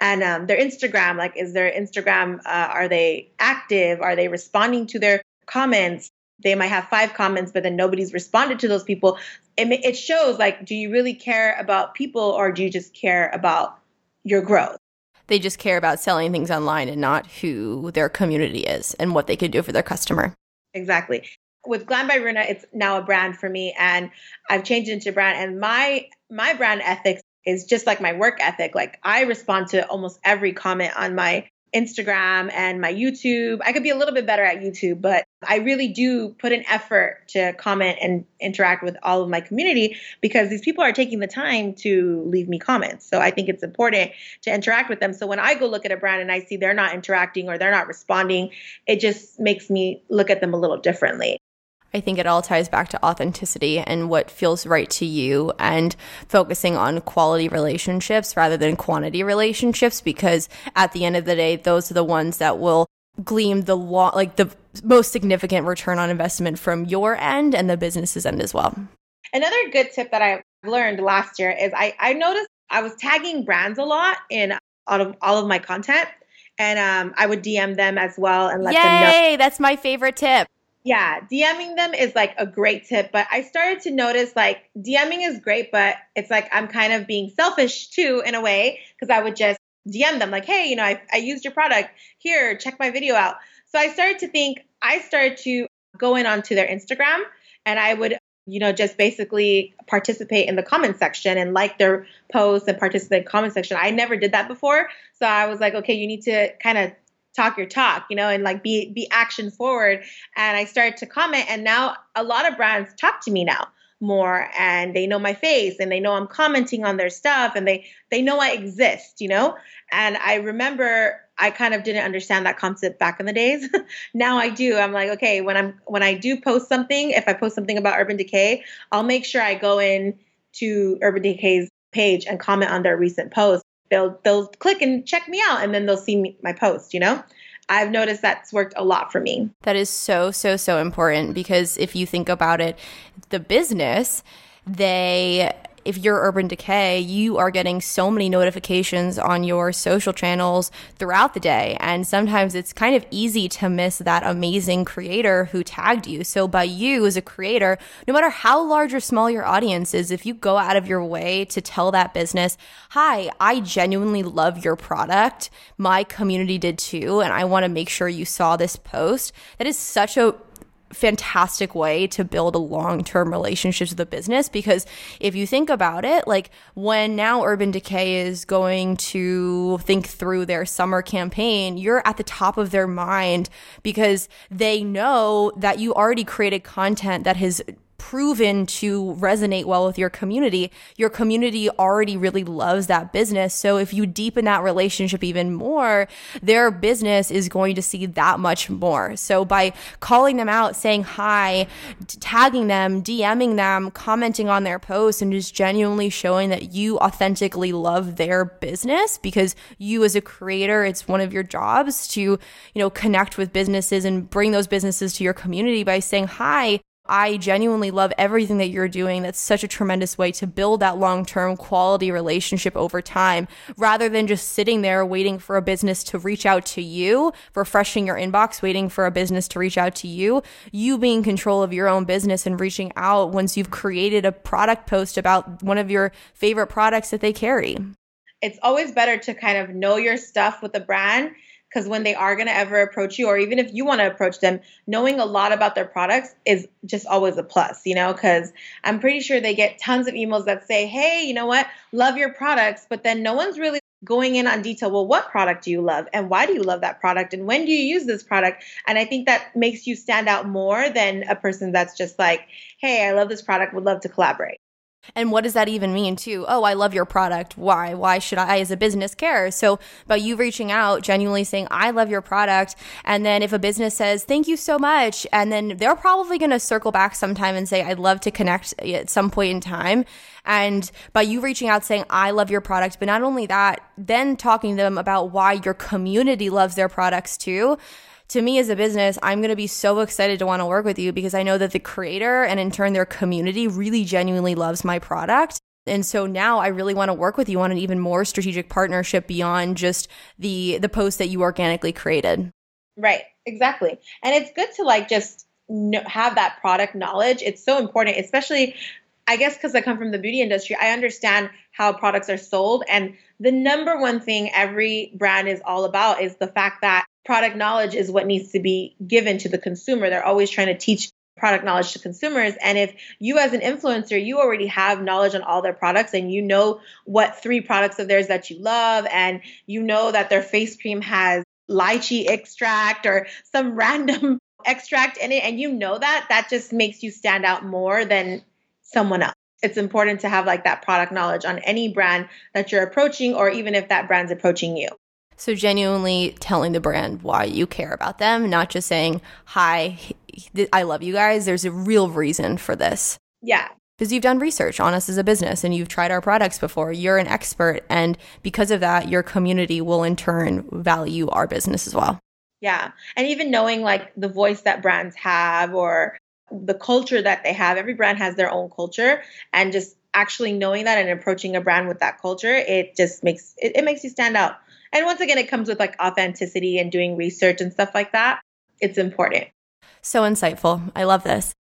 And um, their Instagram, like is their Instagram, uh, are they active? Are they responding to their comments? They might have five comments, but then nobody's responded to those people. It, it shows like, do you really care about people, or do you just care about your growth? They just care about selling things online and not who their community is and what they could do for their customer. Exactly. With Glam by Runa, it's now a brand for me, and I've changed it into a brand. And my my brand ethics is just like my work ethic. Like I respond to almost every comment on my Instagram and my YouTube. I could be a little bit better at YouTube, but I really do put an effort to comment and interact with all of my community, because these people are taking the time to leave me comments. So I think it's important to interact with them. So when I go look at a brand and I see they're not interacting or they're not responding, it just makes me look at them a little differently. I think it all ties back to authenticity and what feels right to you, and focusing on quality relationships rather than quantity relationships, because at the end of the day, those are the ones that will glean the lo- like the most significant return on investment from your end and the business's end as well. Another good tip that I learned last year is I, I noticed I was tagging brands a lot in all of, all of my content, and um, I would D M them as well and let Yay, them know. Yay, that's my favorite tip. Yeah, DMing them is like a great tip, but I started to notice like DMing is great, but it's like I'm kind of being selfish too in a way, because I would just D M them like, hey, you know, I, I used your product here, check my video out. So I started to think, I started to go in onto their Instagram, and I would, you know, just basically participate in the comment section and like their posts and participate in the comment section. I never did that before. So I was like, okay, you need to kind of talk your talk, you know, and like be, be action forward. And I started to comment, and now a lot of brands talk to me now more, and they know my face, and they know I'm commenting on their stuff, and they, they know I exist, you know? And I remember I kind of didn't understand that concept back in the days. Now I do. I'm like, okay, when I'm, when I do post something, if I post something about Urban Decay, I'll make sure I go in to Urban Decay's page and comment on their recent post. They'll, they'll click and check me out, and then they'll see me, my post, you know? I've noticed that's worked a lot for me. That is so, so, so important, because if you think about it, the business, they... if you're Urban Decay, you are getting so many notifications on your social channels throughout the day. And sometimes it's kind of easy to miss that amazing creator who tagged you. So by you as a creator, no matter how large or small your audience is, if you go out of your way to tell that business, hi, I genuinely love your product. My community did too. And I want to make sure you saw this post. That is such a fantastic way to build a long-term relationship with the business, because if you think about it, like when now Urban Decay is going to think through their summer campaign, you're at the top of their mind because they know that you already created content that has proven to resonate well with your community. Your community already really loves that business. So if you deepen that relationship even more, their business is going to see that much more. So by calling them out, saying hi, tagging them, DMing them, commenting on their posts, and just genuinely showing that you authentically love their business, because you as a creator, it's one of your jobs to, you know, connect with businesses and bring those businesses to your community by saying, hi, I genuinely love everything that you're doing. That's such a tremendous way to build that long-term quality relationship over time, rather than just sitting there waiting for a business to reach out to you, refreshing your inbox, waiting for a business to reach out to you. You being in control of your own business and reaching out once you've created a product post about one of your favorite products that they carry. It's always better to kind of know your stuff with a brand, because when they are going to ever approach you, or even if you want to approach them, knowing a lot about their products is just always a plus, you know, because I'm pretty sure they get tons of emails that say, hey, you know what, love your products, but then no one's really going in on detail. Well, what product do you love, and why do you love that product, and when do you use this product? And I think that makes you stand out more than a person that's just like, hey, I love this product, would love to collaborate. And what does that even mean too? Oh, I love your product. Why? Why should I as a business care? So by you reaching out, genuinely saying, I love your product. And then if a business says, thank you so much, and then they're probably going to circle back sometime and say, I'd love to connect at some point in time. And by you reaching out saying, I love your product, but not only that, then talking to them about why your community loves their products too. To me as a business, I'm going to be so excited to want to work with you, because I know that the creator and in turn their community really genuinely loves my product. And so now I really want to work with you on an even more strategic partnership beyond just the the post that you organically created. Right, exactly. And it's good to like just have that product knowledge. It's so important, especially I guess because I come from the beauty industry, I understand how products are sold. And the number one thing every brand is all about is the fact that product knowledge is what needs to be given to the consumer. They're always trying to teach product knowledge to consumers. And if you as an influencer, you already have knowledge on all their products, and you know what three products of theirs that you love, and you know that their face cream has lychee extract or some random extract in it, and you know that, that just makes you stand out more than someone else. It's important to have like that product knowledge on any brand that you're approaching, or even if that brand's approaching you. So genuinely telling the brand why you care about them, not just saying, hi, I love you guys. There's a real reason for this. Yeah. Because you've done research on us as a business and you've tried our products before. You're an expert. And because of that, your community will in turn value our business as well. Yeah. And even knowing like the voice that brands have or the culture that they have, every brand has their own culture, and just actually knowing that and approaching a brand with that culture, it just makes, it, it makes you stand out. And once again, it comes with like authenticity and doing research and stuff like that. It's important. So insightful. I love this.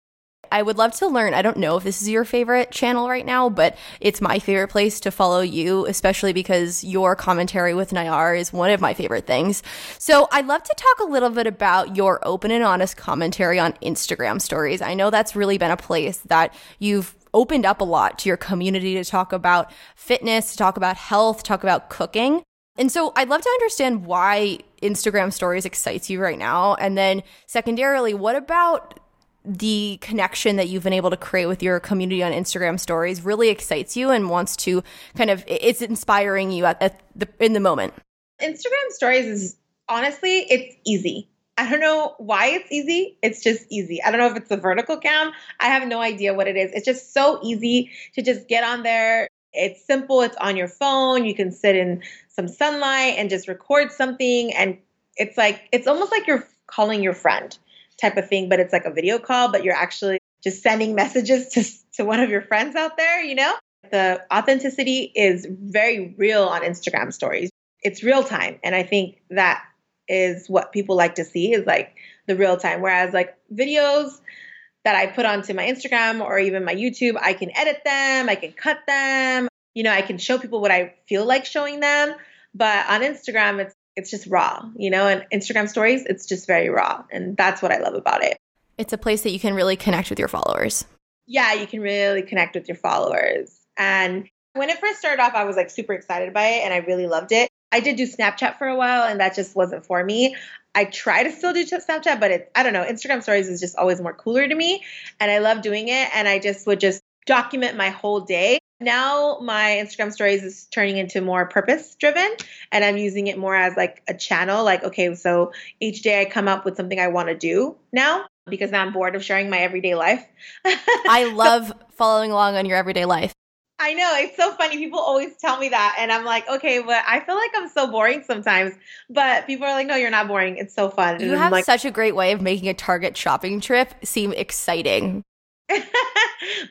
I would love to learn. I don't know if this is your favorite channel right now, but it's my favorite place to follow you, especially because your commentary with Nayar is one of my favorite things. So I'd love to talk a little bit about your open and honest commentary on Instagram stories. I know that's really been a place that you've opened up a lot to your community to talk about fitness, to talk about health, talk about cooking. And so I'd love to understand why Instagram stories excites you right now. And then secondarily, what about the connection that you've been able to create with your community on Instagram stories really excites you and wants to kind of, it's inspiring you at, at the, in the moment? Instagram stories is honestly, it's easy. I don't know why it's easy. It's just easy. I don't know if it's the vertical cam. I have no idea what it is. It's just so easy to just get on there. It's simple. It's on your phone. You can sit in some sunlight and just record something. And it's like, it's almost like you're calling your friend type of thing, but it's like a video call, but you're actually just sending messages to to one of your friends out there, you know? The authenticity is very real on Instagram stories. It's real time. And I think that is what people like to see, is like the real time. Whereas like videos that I put onto my Instagram or even my YouTube, I can edit them, I can cut them, you know, I can show people what I feel like showing them. But on Instagram, it's it's just raw, you know, and Instagram stories, it's just very raw. And that's what I love about it. It's a place that you can really connect with your followers. Yeah, you can really connect with your followers. And when it first started off, I was like super excited by it and I really loved it. I did do Snapchat for a while and that just wasn't for me. I try to still do Snapchat, but it, I don't know. Instagram stories is just always more cooler to me. And I love doing it. And I just would just document my whole day. Now my Instagram stories is turning into more purpose driven, and I'm using it more as like a channel. Like, okay, so each day I come up with something I want to do now, because now I'm bored of sharing my everyday life. I love so, following along on your everyday life. I know. It's so funny. People always tell me that. And I'm like, okay, but I feel like I'm so boring sometimes, but people are like, no, you're not boring. It's so fun. And you have like, such a great way of making a Target shopping trip seem exciting.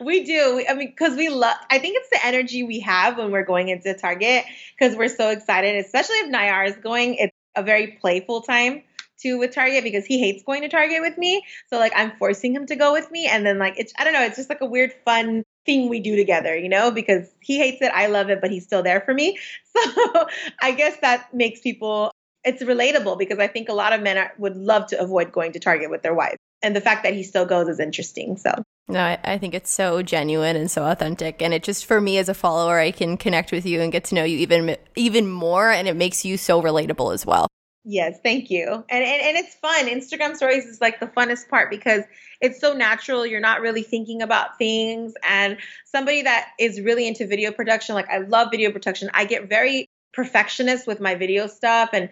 We do. We, I mean, because we love, I think it's the energy we have when we're going into Target, because we're so excited, especially if Nayar is going. It's a very playful time too with Target, because he hates going to Target with me. So like I'm forcing him to go with me. And then like, it's, I don't know, it's just like a weird fun thing we do together, you know, because he hates it. I love it, but he's still there for me. So I guess that makes people, it's relatable, because I think a lot of men are, would love to avoid going to Target with their wives. And the fact that he still goes is interesting. So no, I, I think it's so genuine and so authentic. And it just, for me as a follower, I can connect with you and get to know you even even more. And it makes you so relatable as well. Yes, thank you. And, and and it's fun. Instagram stories is like the funnest part, because it's so natural. You're not really thinking about things. And somebody that is really into video production, like I love video production. I get very perfectionist with my video stuff, and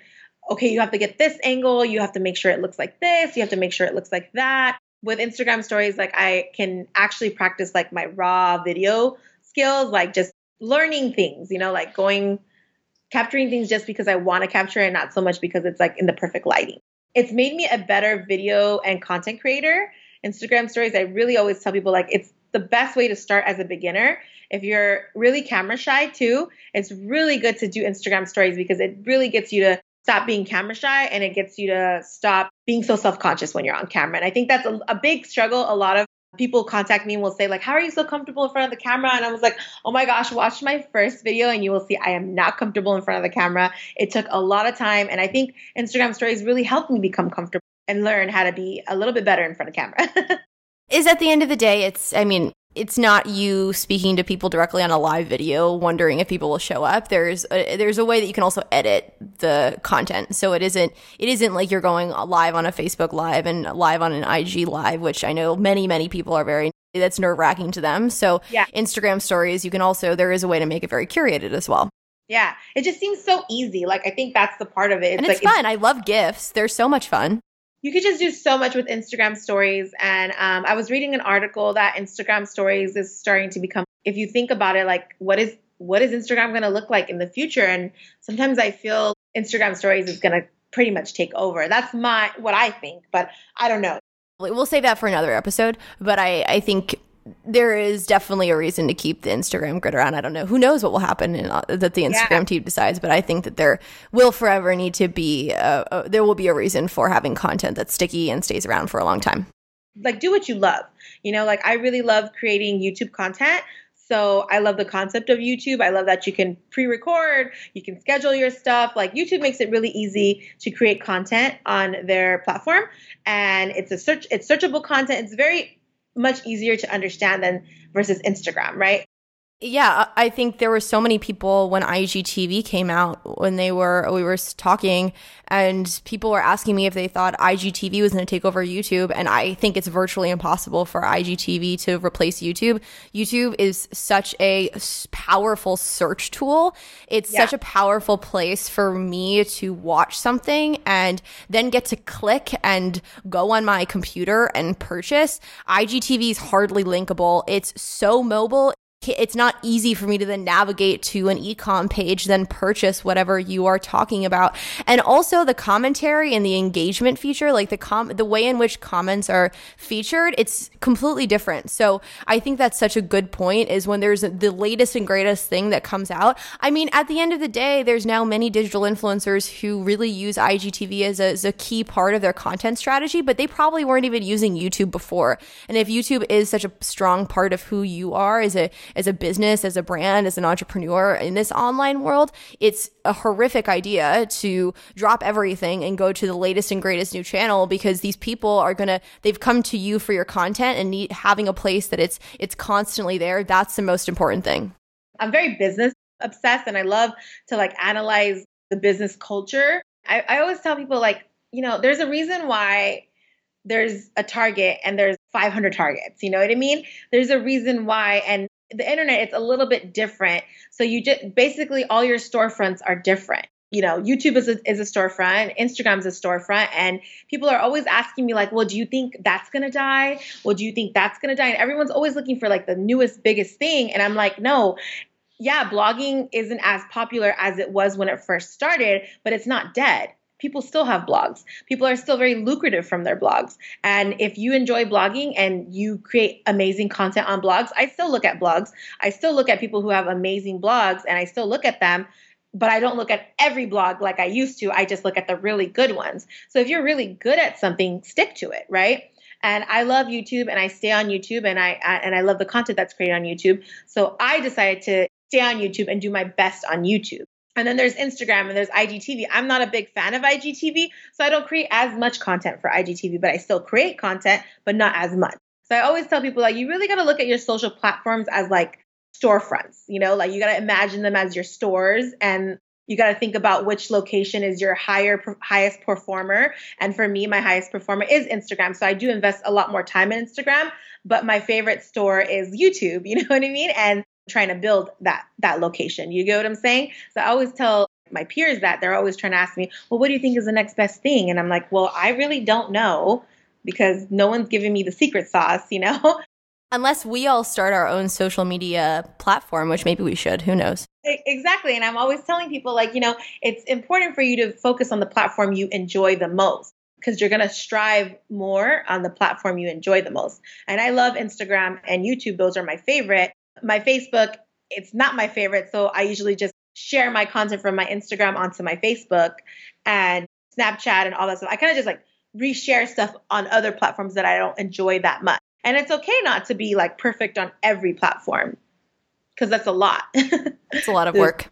okay, you have to get this angle. You have to make sure it looks like this. You have to make sure it looks like that. With Instagram stories, like I can actually practice like my raw video skills, like just learning things, you know, like going, capturing things just because I want to capture and not so much because it's like in the perfect lighting. It's made me a better video and content creator. Instagram stories, I really always tell people like it's the best way to start as a beginner. If you're really camera shy too, it's really good to do Instagram stories, because it really gets you to stop being camera shy, and it gets you to stop being so self-conscious when you're on camera. And I think that's a, a big struggle. A lot of people contact me and will say like, how are you so comfortable in front of the camera? And I was like, oh my gosh, watch my first video and you will see I am not comfortable in front of the camera. It took a lot of time. And I think Instagram stories really helped me become comfortable and learn how to be a little bit better in front of camera. Is at the end of the day, it's, I mean, it's not you speaking to people directly on a live video, wondering if people will show up. There's a, there's a way that you can also edit the content. So it isn't it isn't like you're going live on a Facebook Live and live on an I G Live, which I know many, many people are very, that's nerve-wracking to them. So yeah. Instagram stories, you can also, there is a way to make it very curated as well. Yeah. It just seems so easy. Like, I think that's the part of it. It's and it's like, fun. It's- I love GIFs. They're so much fun. you could just do so much with Instagram stories. And um, I was reading an article that Instagram stories is starting to become, if you think about it, like what is what is Instagram going to look like in the future? And sometimes I feel Instagram stories is going to pretty much take over. That's my what I think, but I don't know. We'll save that for another episode. But I, I think there is definitely a reason to keep the Instagram grid around. I don't know. Who knows what will happen and uh, that the Instagram yeah. team decides. But I think that there will forever need to be uh, – there will be a reason for having content that's sticky and stays around for a long time. Like do what you love. You know, like I really love creating YouTube content. So I love the concept of YouTube. I love that you can pre-record, you can schedule your stuff. Like YouTube makes it really easy to create content on their platform, and it's a search, it's searchable content. It's very much easier to understand than versus Instagram, right? Yeah, I think there were so many people when I G T V came out, when they were we were talking, and people were asking me if they thought I G T V was going to take over YouTube, and I think it's virtually impossible for I G T V to replace YouTube. YouTube is such a powerful search tool. It's yeah. such a powerful place for me to watch something and then get to click and go on my computer and purchase. I G T V is hardly linkable. It's so mobile. It's not easy for me to then navigate to an e-com page, then purchase whatever you are talking about. And also the commentary and the engagement feature, like the com- the way in which comments are featured, it's completely different. So I think that's such a good point, is when there's the latest and greatest thing that comes out. I mean, at the end of the day, there's now many digital influencers who really use I G T V as a, as a key part of their content strategy, but they probably weren't even using YouTube before. And if YouTube is such a strong part of who you are as a as a business, as a brand, as an entrepreneur in this online world, it's a horrific idea to drop everything and go to the latest and greatest new channel, because these people are going to, they've come to you for your content, and need, having a place that it's it's constantly there, that's the most important thing. I'm very business obsessed, and I love to like analyze the business culture. I, I always tell people, like, you know, there's a reason why there's a Target and there's five hundred Targets, you know what I mean? There's a reason why, and the internet, it's a little bit different. So you just basically all your storefronts are different. You know, YouTube is a, is a storefront, Instagram's a storefront, and people are always asking me like, well, do you think that's going to die? Well, do you think that's going to die? And everyone's always looking for like the newest, biggest thing. And I'm like, no, yeah, blogging isn't as popular as it was when it first started, but it's not dead. People still have blogs. People are still very lucrative from their blogs. And if you enjoy blogging and you create amazing content on blogs, I still look at blogs. I still look at people who have amazing blogs, and I still look at them, but I don't look at every blog like I used to. I just look at the really good ones. So if you're really good at something, stick to it, right? And I love YouTube, and I stay on YouTube, and I, I and I love the content that's created on YouTube. So I decided to stay on YouTube and do my best on YouTube. And then there's Instagram and there's I G T V. I'm not a big fan of I G T V, so I don't create as much content for I G T V, but I still create content, but not as much. So I always tell people, like, you really got to look at your social platforms as like storefronts, you know, like you got to imagine them as your stores, and you got to think about which location is your higher, highest performer. And for me, my highest performer is Instagram. So I do invest a lot more time in Instagram, but my favorite store is YouTube, you know what I mean? And trying to build that that location. You get what I'm saying? So I always tell my peers that. They're always trying to ask me, well, what do you think is the next best thing? And I'm like, well, I really don't know, because no one's giving me the secret sauce, you know? Unless we all start our own social media platform, which maybe we should, who knows? Exactly. And I'm always telling people, like, you know, it's important for you to focus on the platform you enjoy the most, because you're going to strive more on the platform you enjoy the most. And I love Instagram and YouTube. Those are my favorite. My Facebook, it's not my favorite. So I usually just share my content from my Instagram onto my Facebook and Snapchat and all that stuff. I kind of just like reshare stuff on other platforms that I don't enjoy that much. And it's okay not to be like perfect on every platform, because that's a lot. It's a lot of work,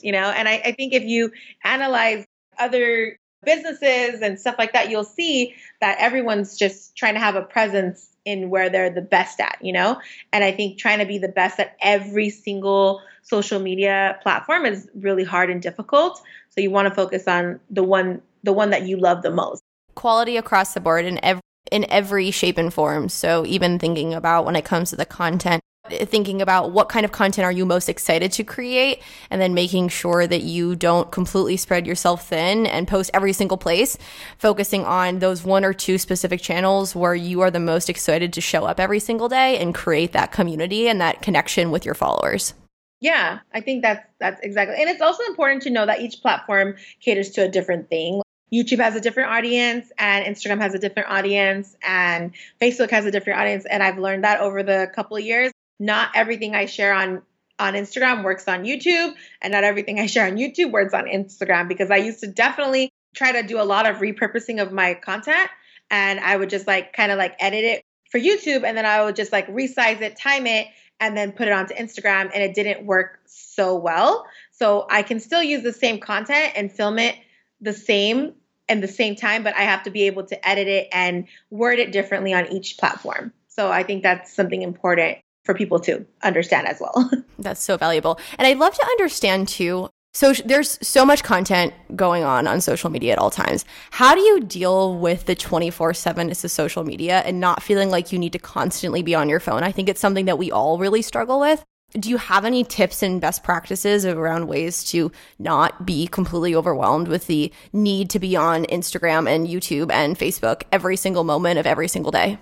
you know? And I, I think if you analyze other businesses and stuff like that, you'll see that everyone's just trying to have a presence in where they're the best at, you know? And I think trying to be the best at every single social media platform is really hard and difficult. So you want to focus on the one the one that you love the most. Quality across the board in every in every shape and form. So even thinking about when it comes to the content, thinking about what kind of content are you most excited to create, and then making sure that you don't completely spread yourself thin and post every single place, focusing on those one or two specific channels where you are the most excited to show up every single day and create that community and that connection with your followers. Yeah, I think that's that's exactly. And it's also important to know that each platform caters to a different thing. YouTube has a different audience, and Instagram has a different audience, and Facebook has a different audience. And I've learned that over the couple of years. Not everything I share on, on Instagram works on YouTube, and not everything I share on YouTube works on Instagram, because I used to definitely try to do a lot of repurposing of my content, and I would just like kind of like edit it for YouTube, and then I would just like resize it, time it, and then put it onto Instagram, and it didn't work so well. So I can still use the same content and film it the same and the same time, but I have to be able to edit it and word it differently on each platform. So I think that's something important for people to understand as well. That's so valuable. And I'd love to understand too, so there's so much content going on on social media at all times. How do you deal with the twenty-four seven of social media and not feeling like you need to constantly be on your phone? I think it's something that we all really struggle with. Do you have any tips and best practices around ways to not be completely overwhelmed with the need to be on Instagram and YouTube and Facebook every single moment of every single day?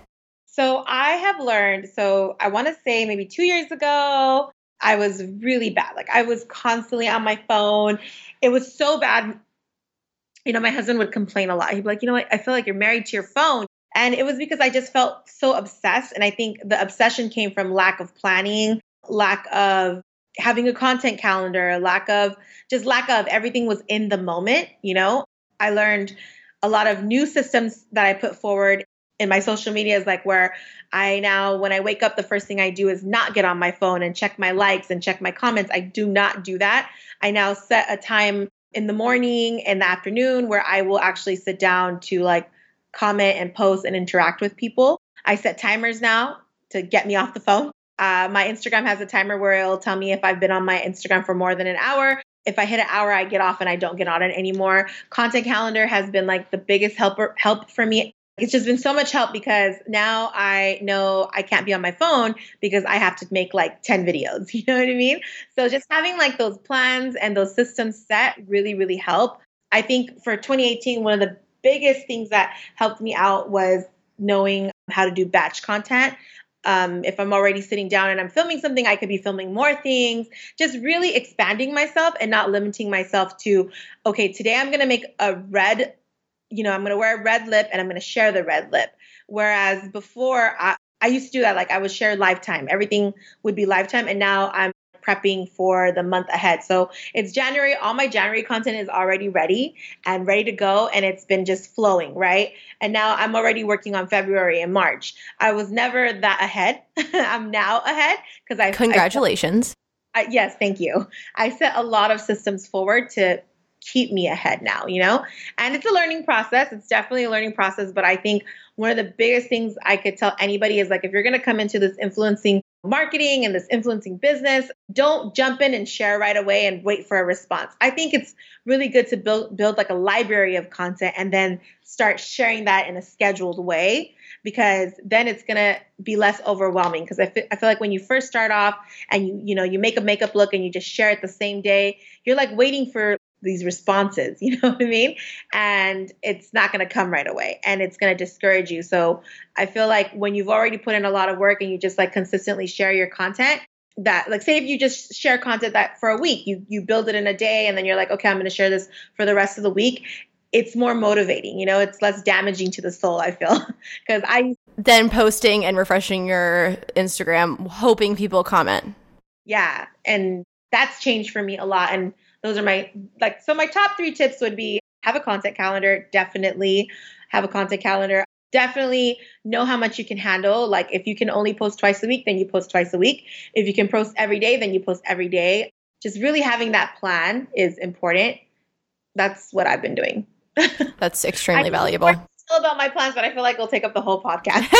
So I have learned, so I want to say maybe two years ago, I was really bad. Like I was constantly on my phone. It was so bad. You know, my husband would complain a lot. He'd be like, you know what? I feel like you're married to your phone. And it was because I just felt so obsessed. And I think the obsession came from lack of planning, lack of having a content calendar, lack of just lack of everything was in the moment. You know, I learned a lot of new systems that I put forward in my social media is like where I now, when I wake up, the first thing I do is not get on my phone and check my likes and check my comments. I do not do that. I now set a time in the morning and the afternoon where I will actually sit down to like comment and post and interact with people. I set timers now to get me off the phone. Uh, my Instagram has a timer where it'll tell me if I've been on my Instagram for more than an hour. If I hit an hour, I get off and I don't get on it anymore. Content calendar has been like the biggest helper help for me. It's just been so much help because now I know I can't be on my phone because I have to make like ten videos. You know what I mean? So just having like those plans and those systems set really, really help. I think for twenty eighteen, one of the biggest things that helped me out was knowing how to do batch content. Um, if I'm already sitting down and I'm filming something, I could be filming more things, just really expanding myself and not limiting myself to, okay, today I'm going to make a red, you know, I'm going to wear a red lip and I'm going to share the red lip. Whereas before I, I used to do that, like I would share lifetime, everything would be lifetime. And now I'm prepping for the month ahead. So it's January, all my January content is already ready and ready to go. And it's been just flowing, right? And now I'm already working on February and March. I was never that ahead. I'm now ahead because I- Congratulations. I, I, yes, thank you. I set a lot of systems forward to keep me ahead now, you know? And it's a learning process. It's definitely a learning process. But I think one of the biggest things I could tell anybody is like, if you're going to come into this influencing marketing and this influencing business, don't jump in and share right away and wait for a response. I think it's really good to build build like a library of content and then start sharing that in a scheduled way, because then it's going to be less overwhelming. Because I, f- I feel like when you first start off and you, you know, you make a makeup look and you just share it the same day, you're like waiting for these responses, you know what I mean? And it's not going to come right away and it's going to discourage you. So I feel like when you've already put in a lot of work and you just like consistently share your content, that like, say if you just share content that for a week, you, you build it in a day and then you're like, okay, I'm going to share this for the rest of the week. It's more motivating, you know, it's less damaging to the soul, I feel. Because I then posting and refreshing your Instagram, hoping people comment. Yeah. And that's changed for me a lot. And those are my, like, so my top three tips would be have a content calendar, definitely have a content calendar, definitely know how much you can handle. Like if you can only post twice a week, then you post twice a week. If you can post every day, then you post every day. Just really having that plan is important. That's what I've been doing. That's extremely valuable. Still about my plans, but I feel like it'll take up the whole podcast.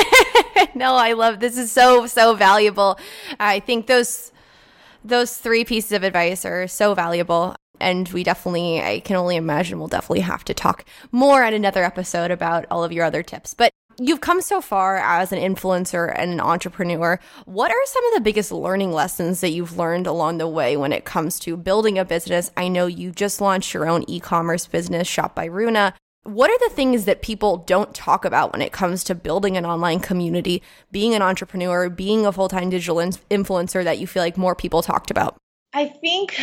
No, I love, this is so, so valuable. I think those Those three pieces of advice are so valuable, and we definitely, I can only imagine we'll definitely have to talk more on another episode about all of your other tips. But You've come so far as an influencer and an entrepreneur. What are some of the biggest learning lessons that you've learned along the way when it comes to building a business? I know you just launched your own e-commerce business, Glam by Runa. What are the things that people don't talk about when it comes to building an online community, being an entrepreneur, being a full-time digital in- influencer that you feel like more people talked about? I think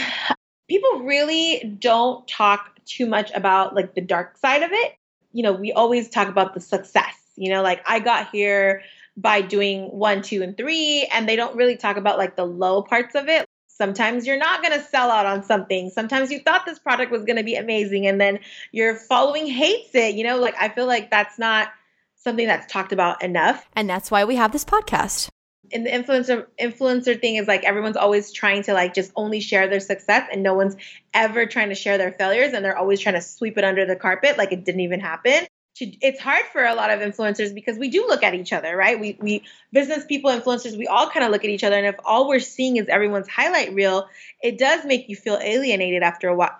people really don't talk too much about like the dark side of it. You know, we always talk about the success. You know, like I got here by doing one, two, and three, and they don't really talk about like the low parts of it. Sometimes you're not going to sell out on something. Sometimes you thought this product was going to be amazing and then your following hates it. You know, like I feel like that's not something that's talked about enough. And that's why we have this podcast. And the influencer influencer thing is like everyone's always trying to like just only share their success and no one's ever trying to share their failures. And they're always trying to sweep it under the carpet like it didn't even happen. It's hard for a lot of influencers because we do look at each other, right? We we business people, influencers, we all kind of look at each other. And if all we're seeing is everyone's highlight reel, it does make you feel alienated after a while,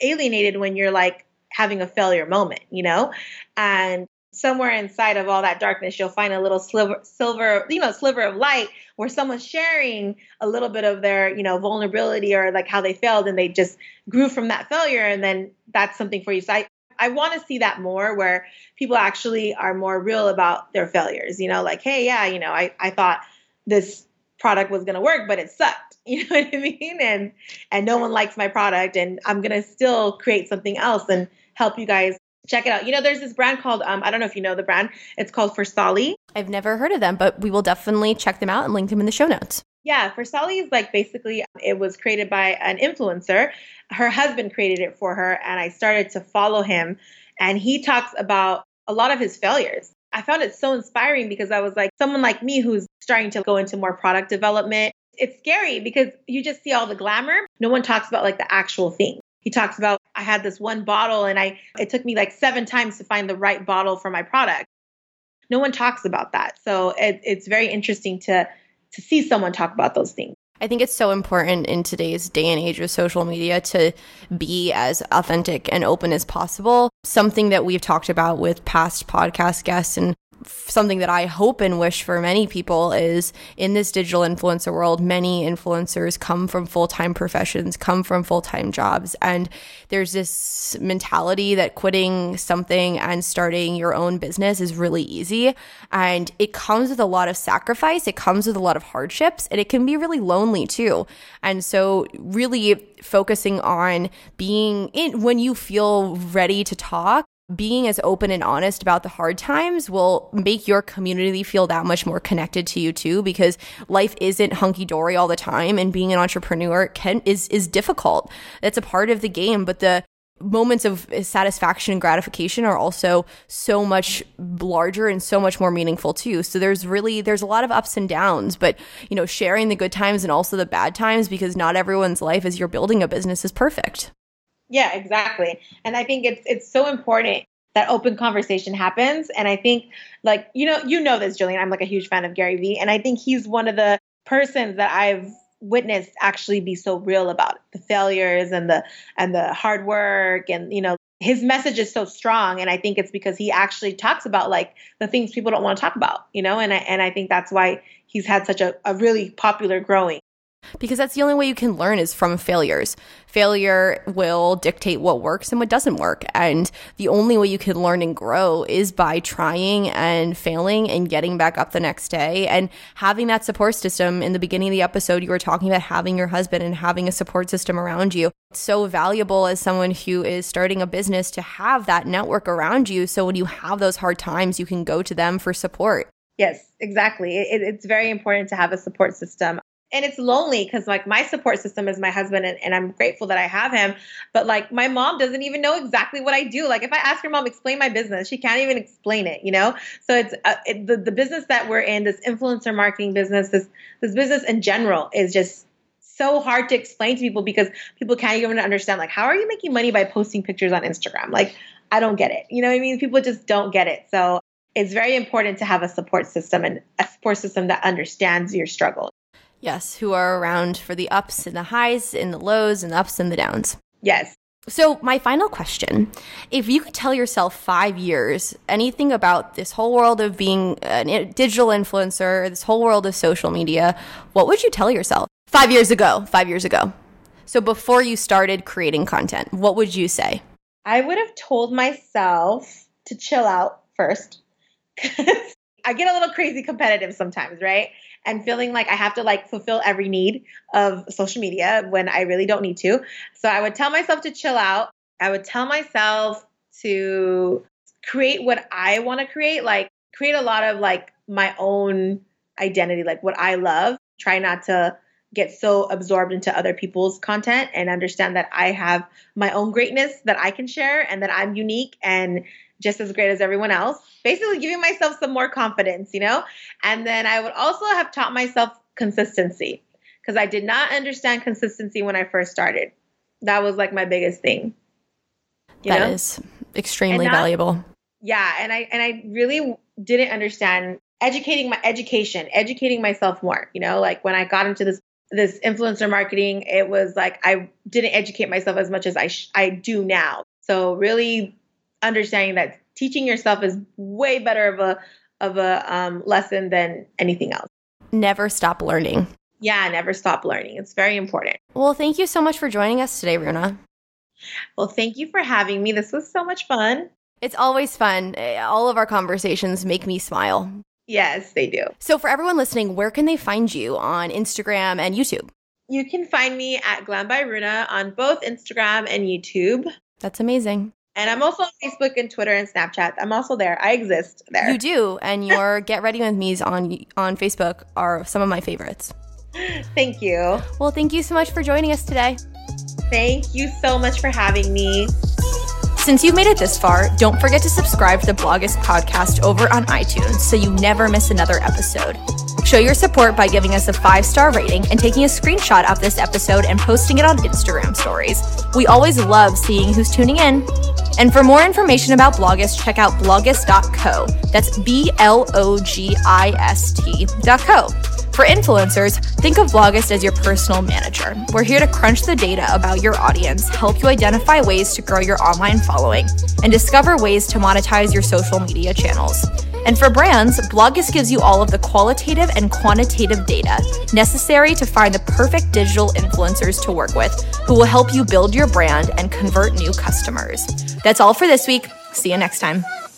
alienated when you're like having a failure moment, you know? And somewhere inside of all that darkness, you'll find a little sliver, silver, you know, sliver of light where someone's sharing a little bit of their, you know, vulnerability or like how they failed and they just grew from that failure. And then that's something for you. So I, I want to see that more where people actually are more real about their failures, you know, like, hey, yeah, you know, I, I thought this product was going to work, but it sucked. You know what I mean? And, and no one likes my product and I'm going to still create something else and help you guys check it out. You know, there's this brand called, um, I don't know if you know the brand, it's called Forsali. I've never heard of them, but we will definitely check them out and link them in the show notes. Yeah, Forsali is like basically it was created by an influencer. Her husband created it for her and I started to follow him and he talks about a lot of his failures. I found it so inspiring because I was like someone like me who's starting to go into more product development. It's scary because you just see all the glamour. No one talks about like the actual thing. He talks about I had this one bottle and I it took me like seven times to find the right bottle for my product. No one talks about that. So it, it's very interesting to to see someone talk about those things. I think it's so important in today's day and age of social media to be as authentic and open as possible. Something that we've talked about with past podcast guests and something that I hope and wish for many people is in this digital influencer world, many influencers come from full-time professions, come from full-time jobs. And there's this mentality that quitting something and starting your own business is really easy. And it comes with a lot of sacrifice. It comes with a lot of hardships and it can be really lonely too. And so really focusing on being in when you feel ready to talk, being as open and honest about the hard times will make your community feel that much more connected to you too, because life isn't hunky-dory all the time and being an entrepreneur can is is difficult. That's a part of the game, but the moments of satisfaction and gratification are also so much larger and so much more meaningful too. So there's really, there's a lot of ups and downs, but you know, sharing the good times and also the bad times because not everyone's life as you're building a business is perfect. Yeah, exactly. And I think it's it's so important that open conversation happens. And I think like, you know, you know this, Julian, I'm like a huge fan of Gary Vee. And I think he's one of the persons that I've witnessed actually be so real about the failures and the and the hard work. And, you know, his message is so strong. And I think it's because he actually talks about like the things people don't want to talk about, you know, and I, and I think that's why he's had such a, a really popular growing. Because that's the only way you can learn is from failures. Failure will dictate what works and what doesn't work. And the only way you can learn and grow is by trying and failing and getting back up the next day and having that support system. In the beginning of the episode, you were talking about having your husband and having a support system around you. It's so valuable as someone who is starting a business to have that network around you. So when you have those hard times, you can go to them for support. Yes, exactly. It, it's very important to have a support system. And it's lonely because like my support system is my husband and, and I'm grateful that I have him. But like my mom doesn't even know exactly what I do. Like if I ask your mom, explain my business, she can't even explain it, you know? So it's uh, it, the, the business that we're in, this influencer marketing business, this this business in general is just so hard to explain to people because people can't even understand like, how are you making money by posting pictures on Instagram? Like, I don't get it. You know what I mean? People just don't get it. So it's very important to have a support system and a support system that understands your struggle. Yes, who are around for the ups and the highs and the lows and the ups and the downs. Yes. So my final question, if you could tell yourself five years, anything about this whole world of being a digital influencer, this whole world of social media, what would you tell yourself? Five years ago, five years ago. So before you started creating content, what would you say? I would have told myself to chill out first, because I get a little crazy competitive sometimes, right? And feeling like I have to like fulfill every need of social media when I really don't need to. So I would tell myself to chill out. I would tell myself to create what I want to create, like create a lot of like my own identity, like what I love. Try not to get so absorbed into other people's content and understand that I have my own greatness that I can share and that I'm unique and just as great as everyone else. Basically giving myself some more confidence, you know? And then I would also have taught myself consistency, because I did not understand consistency when I first started. That was like my biggest thing. You that know? Is extremely not, valuable. Yeah. And I, and I really didn't understand educating my education, educating myself more, you know, like when I got into this this influencer marketing, it was like I didn't educate myself as much as I sh- I do now. So really understanding that teaching yourself is way better of a of a um, lesson than anything else. Never stop learning. Yeah, never stop learning. It's very important. Well, thank you so much for joining us today, Runa. Well, thank you for having me. This was so much fun. It's always fun. All of our conversations make me smile. Yes, they do. So for everyone listening, where can they find you on Instagram and YouTube? You can find me at Glam by Runa on both Instagram and YouTube. That's amazing. And I'm also on Facebook and Twitter and Snapchat. I'm also there. I exist there. You do. And your Get Ready With Me's on, on Facebook are some of my favorites. Thank you. Well, thank you so much for joining us today. Thank you so much for having me. Since you've made it this far, don't forget to subscribe to the Blogist Podcast over on iTunes so you never miss another episode. Show your support by giving us a five-star rating and taking a screenshot of this episode and posting it on Instagram stories. We always love seeing who's tuning in. And for more information about Blogist, check out blogist dot co. That's B L O G I S T dot co. For influencers, think of Blogist as your personal manager. We're here to crunch the data about your audience, help you identify ways to grow your online following, and discover ways to monetize your social media channels. And for brands, Blogist gives you all of the qualitative and quantitative data necessary to find the perfect digital influencers to work with who will help you build your brand and convert new customers. That's all for this week. See you next time.